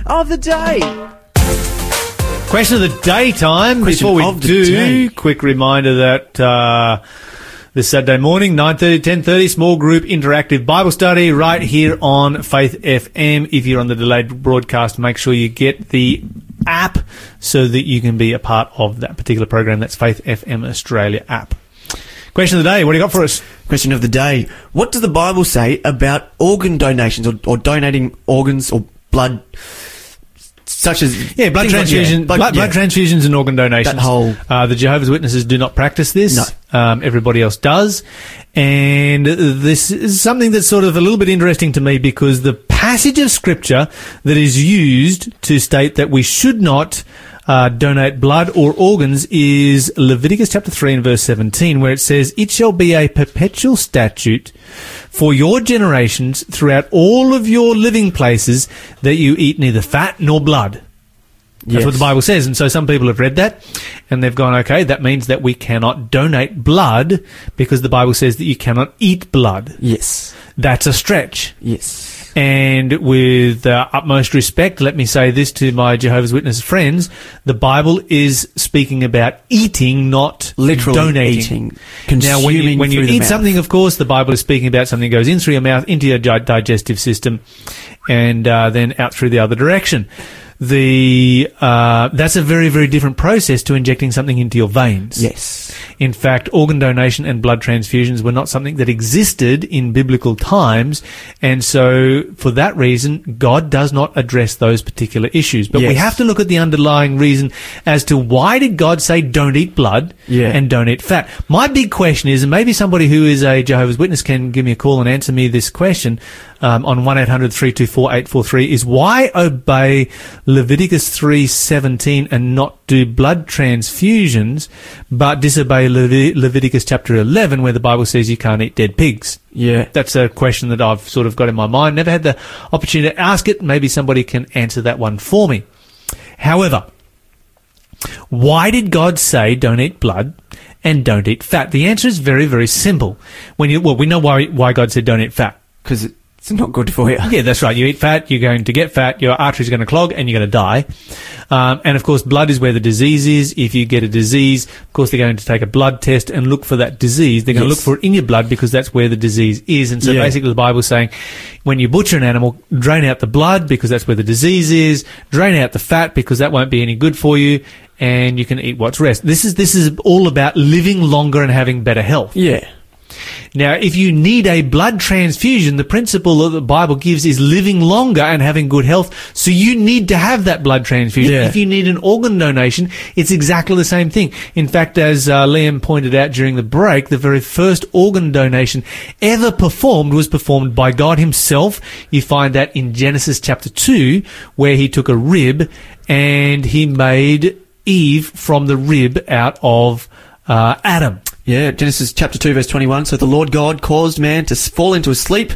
of the day. Question of the day time. Question before we do, quick reminder that this Saturday morning, 9:30, 10:30, small group interactive Bible study right here on Faith FM. If you're on the delayed broadcast, make sure you get the app so that you can be a part of that particular program. That's Faith FM Australia app. Question of the day, what do you got for us? Question of the day. What does the Bible say about organ donations or donating organs or blood, such as blood transfusion, like, blood transfusions and organ donations? That whole the Jehovah's Witnesses do not practice this. No. Everybody else does, and this is something that's sort of a little bit interesting to me because the passage of Scripture that is used to state that we should not donate blood or organs is Leviticus chapter 3 and verse 17, where it says, "It shall be a perpetual statute for your generations throughout all of your living places that you eat neither fat nor blood." That's what the Bible says. And so some people have read that and they've gone, okay, that means that we cannot donate blood because the Bible says that you cannot eat blood. Yes. That's a stretch. Yes. And with utmost respect, let me say this to my Jehovah's Witness friends, the Bible is speaking about eating, not literally donating. Eating, consuming. Now, when you eat something, of course, the Bible is speaking about something that goes in through your mouth, into your digestive system, and then out through the other direction. That's a very, very different process to injecting something into your veins. Yes. In fact, organ donation and blood transfusions were not something that existed in biblical times, and so for that reason, God does not address those particular issues. But we have to look at the underlying reason as to why did God say don't eat blood and don't eat fat. My big question is, and maybe somebody who is a Jehovah's Witness can give me a call and answer me this question on 1-800-324-843, is why obey Leviticus 3:17 and not do blood transfusions, but disobey Leviticus chapter 11, where the Bible says you can't eat dead pigs? Yeah. That's a question that I've sort of got in my mind. Never had the opportunity to ask it. Maybe somebody can answer that one for me. However, why did God say don't eat blood and don't eat fat? The answer is very, very simple. We know why God said don't eat fat. Because it's not good for you. Yeah, that's right. You eat fat, you're going to get fat, your arteries are going to clog, and you're going to die. And, of course, blood is where the disease is. If you get a disease, of course, they're going to take a blood test and look for that disease. They're going to look for it in your blood because that's where the disease is. And so basically the Bible's saying when you butcher an animal, drain out the blood because that's where the disease is, drain out the fat because that won't be any good for you, and you can eat what's rest. This is all about living longer and having better health. Yeah. Now, if you need a blood transfusion, the principle that the Bible gives is living longer and having good health, so you need to have that blood transfusion. Yeah. If you need an organ donation, it's exactly the same thing. In fact, as Liam pointed out during the break, the very first organ donation ever performed was performed by God himself. You find that in Genesis chapter 2, where he took a rib and he made Eve from the rib out of Adam. Yeah, Genesis chapter 2, verse 21. So the Lord God caused man to fall into a sleep.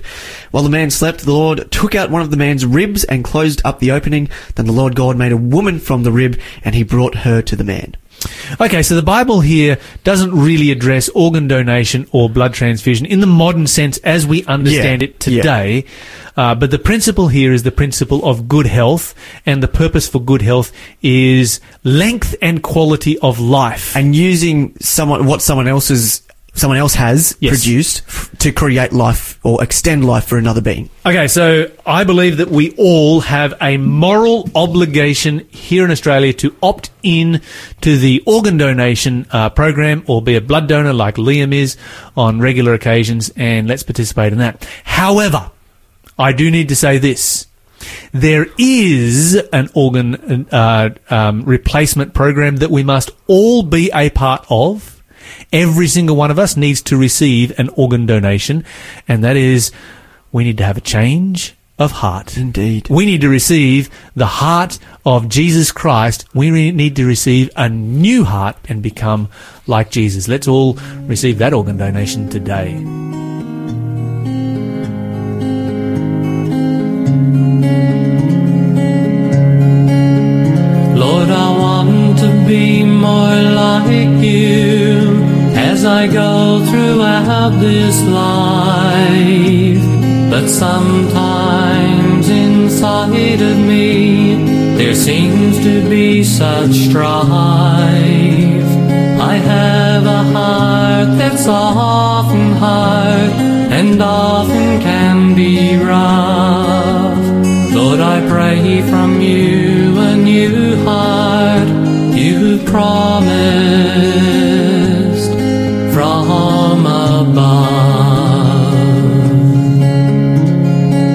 While the man slept, the Lord took out one of the man's ribs and closed up the opening. Then the Lord God made a woman from the rib, and he brought her to the man. Okay, so the Bible here doesn't really address organ donation or blood transfusion in the modern sense as we understand it today. Yeah. But the principle here is the principle of good health, and the purpose for good health is length and quality of life. And using what someone else has produced to create life or extend life for another being. Okay, so I believe that we all have a moral obligation here in Australia to opt in to the organ donation program or be a blood donor like Liam is on regular occasions, and let's participate in that. However, I do need to say this. There is an organ replacement program that we must all be a part of. Every single one of us needs to receive an organ donation, and that is we need to have a change of heart. Indeed. We need to receive the heart of Jesus Christ. We need to receive a new heart and become like Jesus. Let's all receive that organ donation today. Lord, I want to be more like you. As I go throughout this life, but sometimes inside of me there seems to be such strife. I have a heart that's often hard and often can be rough. Lord, I pray from you a new heart you promised from above.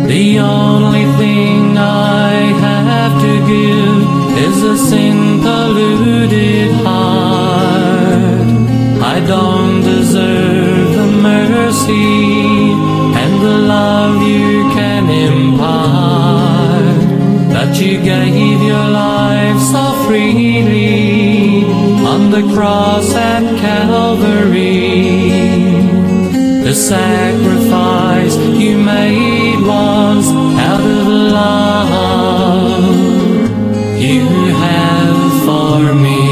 The only thing I have to give is a sin-polluted heart. I don't deserve the mercy and the love you can impart, that you gave your life so freely on the cross at Calvary. The sacrifice you made was out of love you have for me.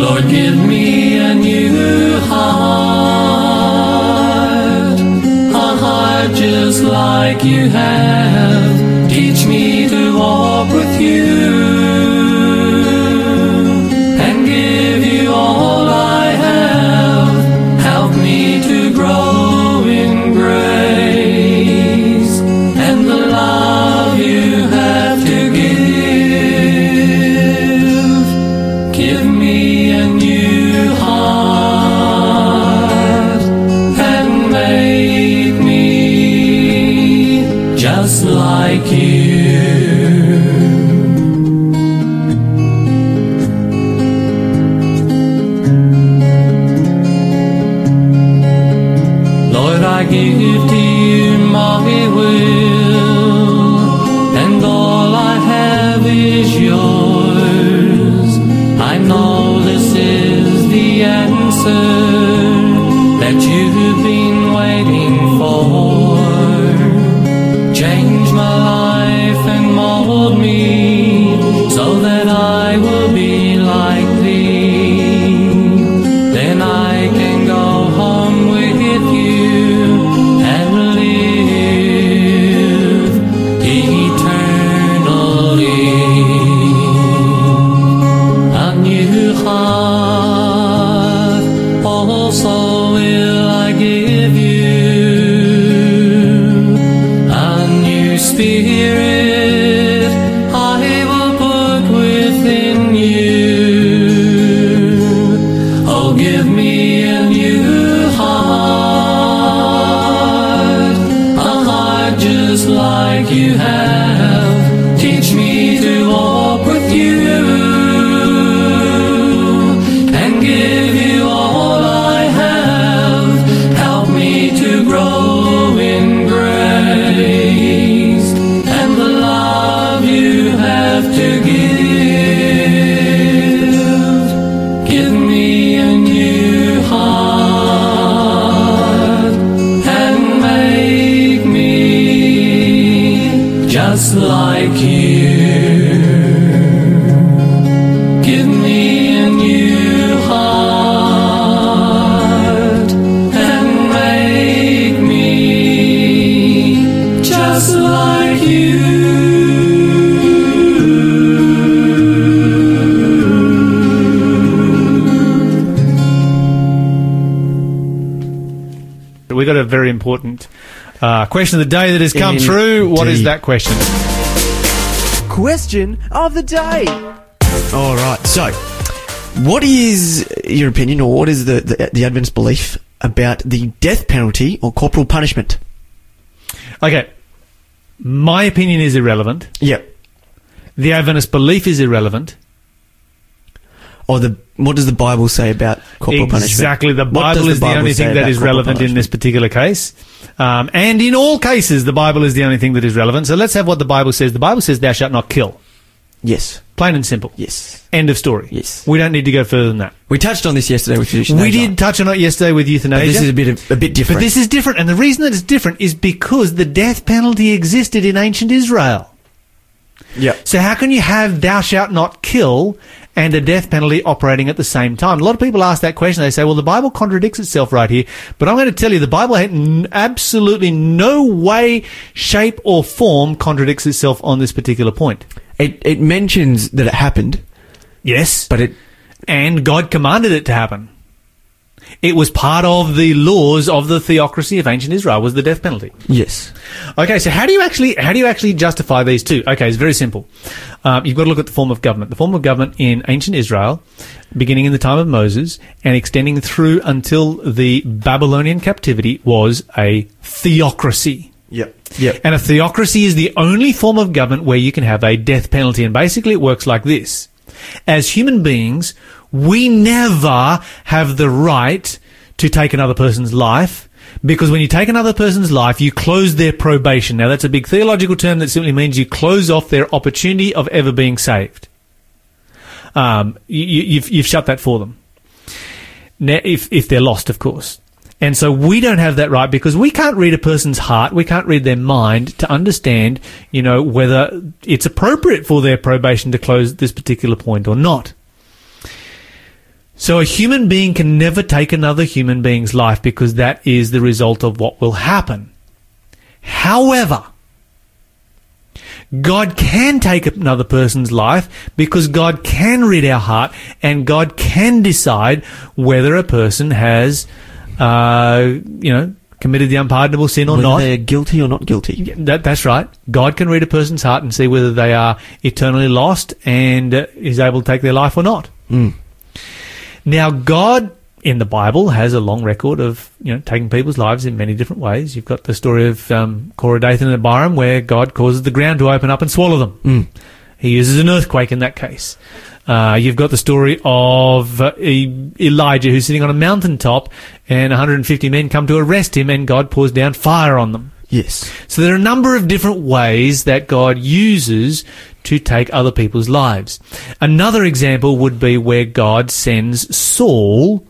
Lord, give me a new heart, a heart just Jesus like you have. Teach me to walk with you and give you all I have. Help me to grow in grace and the love you have to give. Give me a new heart and make me just like you. Give to you my will, and all I have is yours. I know this is the answer that you've been waiting for. Change my life and mold me so that I will be like thee. Then I can go home with you. Important question of the day that has come true. What is that question? Question of the day. All right. So, what is your opinion, or what is the Adventist belief about the death penalty or corporal punishment? Okay. My opinion is irrelevant. Yep. The Adventist belief is irrelevant. Or what does the Bible say about corporal punishment? Exactly. The Bible is the only thing that is relevant in this particular case. And in all cases, the Bible is the only thing that is relevant. So let's have what the Bible says. The Bible says, thou shalt not kill. Yes. Plain and simple. Yes. End of story. Yes. We don't need to go further than that. We touched on this yesterday with euthanasia. We did touch on it yesterday with euthanasia. But this is a bit different. But this is different. And the reason that it's different is because the death penalty existed in ancient Israel. Yeah. So how can you have thou shalt not kill and a death penalty operating at the same time? A lot of people ask that question. They say, well, the Bible contradicts itself right here. But I'm going to tell you, the Bible in absolutely no way, shape, or form contradicts itself on this particular point. It mentions that it happened. Yes. But and God commanded it to happen. It was part of the laws of the theocracy of ancient Israel, was the death penalty. Yes. Okay, so how do you actually justify these two? Okay, it's very simple. You've got to look at the form of government. The form of government in ancient Israel, beginning in the time of Moses and extending through until the Babylonian captivity, was a theocracy. Yep. Yep. And a theocracy is the only form of government where you can have a death penalty. And basically it works like this. As human beings, we never have the right to take another person's life, because when you take another person's life, you close their probation. Now, that's a big theological term that simply means you close off their opportunity of ever being saved. You've shut that for them. Now, if they're lost, of course. And so we don't have that right, because we can't read a person's heart, we can't read their mind to understand, you know, whether it's appropriate for their probation to close at this particular point or not. So a human being can never take another human being's life, because that is the result of what will happen. However, God can take another person's life because God can read our heart and God can decide whether a person has, committed the unpardonable sin or not. Whether they are guilty or not guilty. That's right. God can read a person's heart and see whether they are eternally lost and is able to take their life or not. Mm. Now, God in the Bible has a long record of taking people's lives in many different ways. You've got the story of Korah, Dathan, and Abiram, where God causes the ground to open up and swallow them. Mm. He uses an earthquake in that case. You've got the story of Elijah, who's sitting on a mountaintop, and 150 men come to arrest him, and God pours down fire on them. Yes. So there are a number of different ways that God uses to take other people's lives. Another example would be where God sends Saul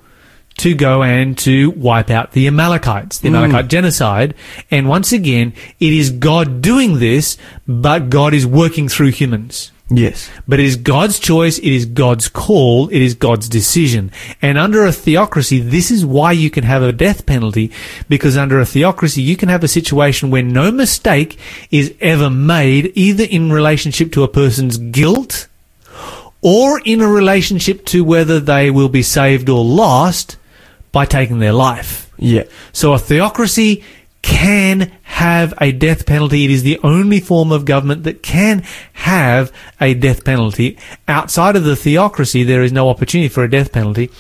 to go and to wipe out the Amalekites, the Amalekite genocide. And once again, it is God doing this, but God is working through humans. Yes. But it is God's choice, it is God's call, it is God's decision. And under a theocracy, this is why you can have a death penalty, because under a theocracy, you can have a situation where no mistake is ever made, either in relationship to a person's guilt or in a relationship to whether they will be saved or lost by taking their life. Yeah. So a theocracy can have a death penalty. It is the only form of government that can have a death penalty. Outside of the theocracy, there is no opportunity for a death penalty.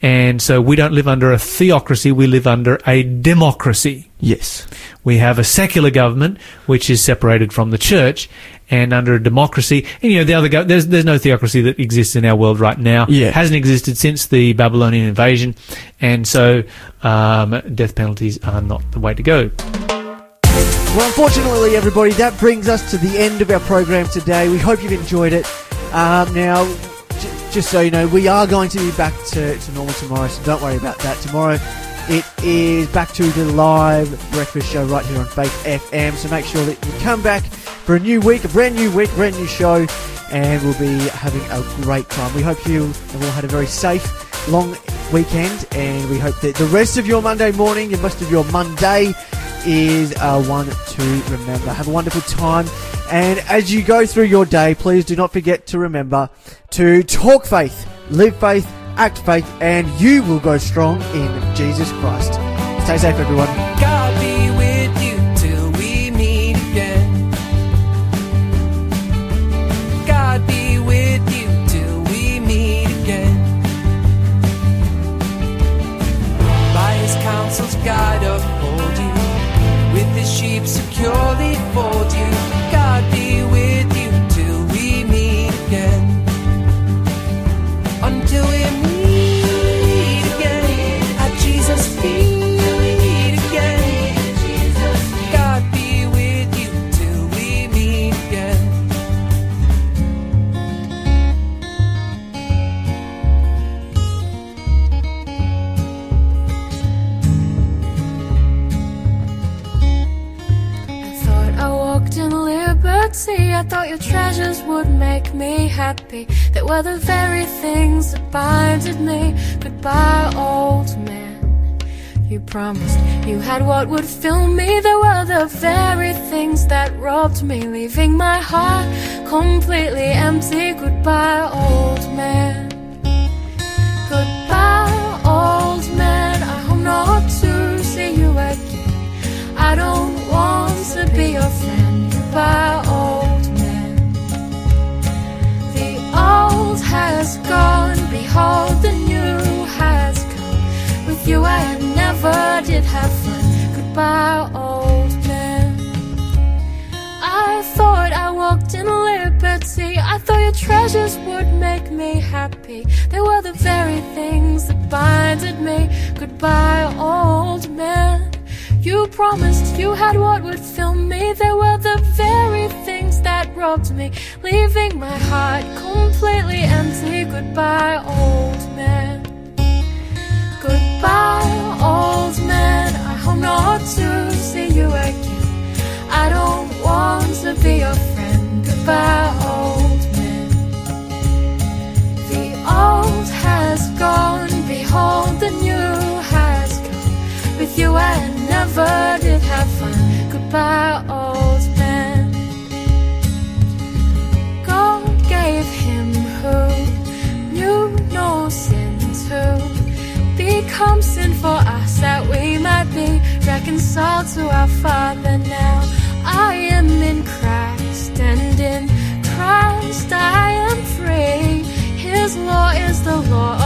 And so we don't live under a theocracy, we live under a democracy. Yes. We have a secular government, which is separated from the church, and under a democracy, and there's no theocracy that exists in our world right now. Yeah. It hasn't existed since the Babylonian invasion, and so death penalties are not the way to go. Well, unfortunately, everybody, that brings us to the end of our program today. We hope you've enjoyed it. Now, just so you know, we are going to be back to normal tomorrow, so don't worry about that. Tomorrow, it is back to the live breakfast show right here on Faith FM, so make sure that you come back for a new week, a brand new week, brand new show, and we'll be having a great time. We hope you have all had a very safe, long weekend, and we hope that the rest of your Monday morning, the rest of your Monday, is one to remember. Have a wonderful time, and as you go through your day, please do not forget to remember to talk faith, live faith, act faith, and you will go strong in Jesus Christ. Stay safe, everyone. God be with you till we meet again. God be with you till we meet again. By his counsel's guide uphold you. With his sheep securely fold you. God be with you till we meet again. Until we meet again at Jesus' feet. See, I thought your treasures would make me happy. They were the very things that binded me. Goodbye, old man. You promised you had what would fill me. They were the very things that robbed me, leaving my heart completely empty. Goodbye, old man. Goodbye, old man. I hope not to see you again. I don't want to be your friend. Goodbye, old man. The old has gone, behold the new has come. With you I never did have fun. Goodbye, old man. I thought I walked in liberty. I thought your treasures would make me happy. They were the very things that binded me. Goodbye, old man. You promised you had what would fill me. They were the very things that robbed me, leaving my heart completely empty. Goodbye, old man. Goodbye, old man. I hope not to see you again. I don't want to be your friend. Goodbye, old man. The old has gone, behold the new has come. With you I never did have fun. Goodbye. become sin for us, that we might be reconciled to our Father. Now I am in Christ, and in Christ I am free. His law is the law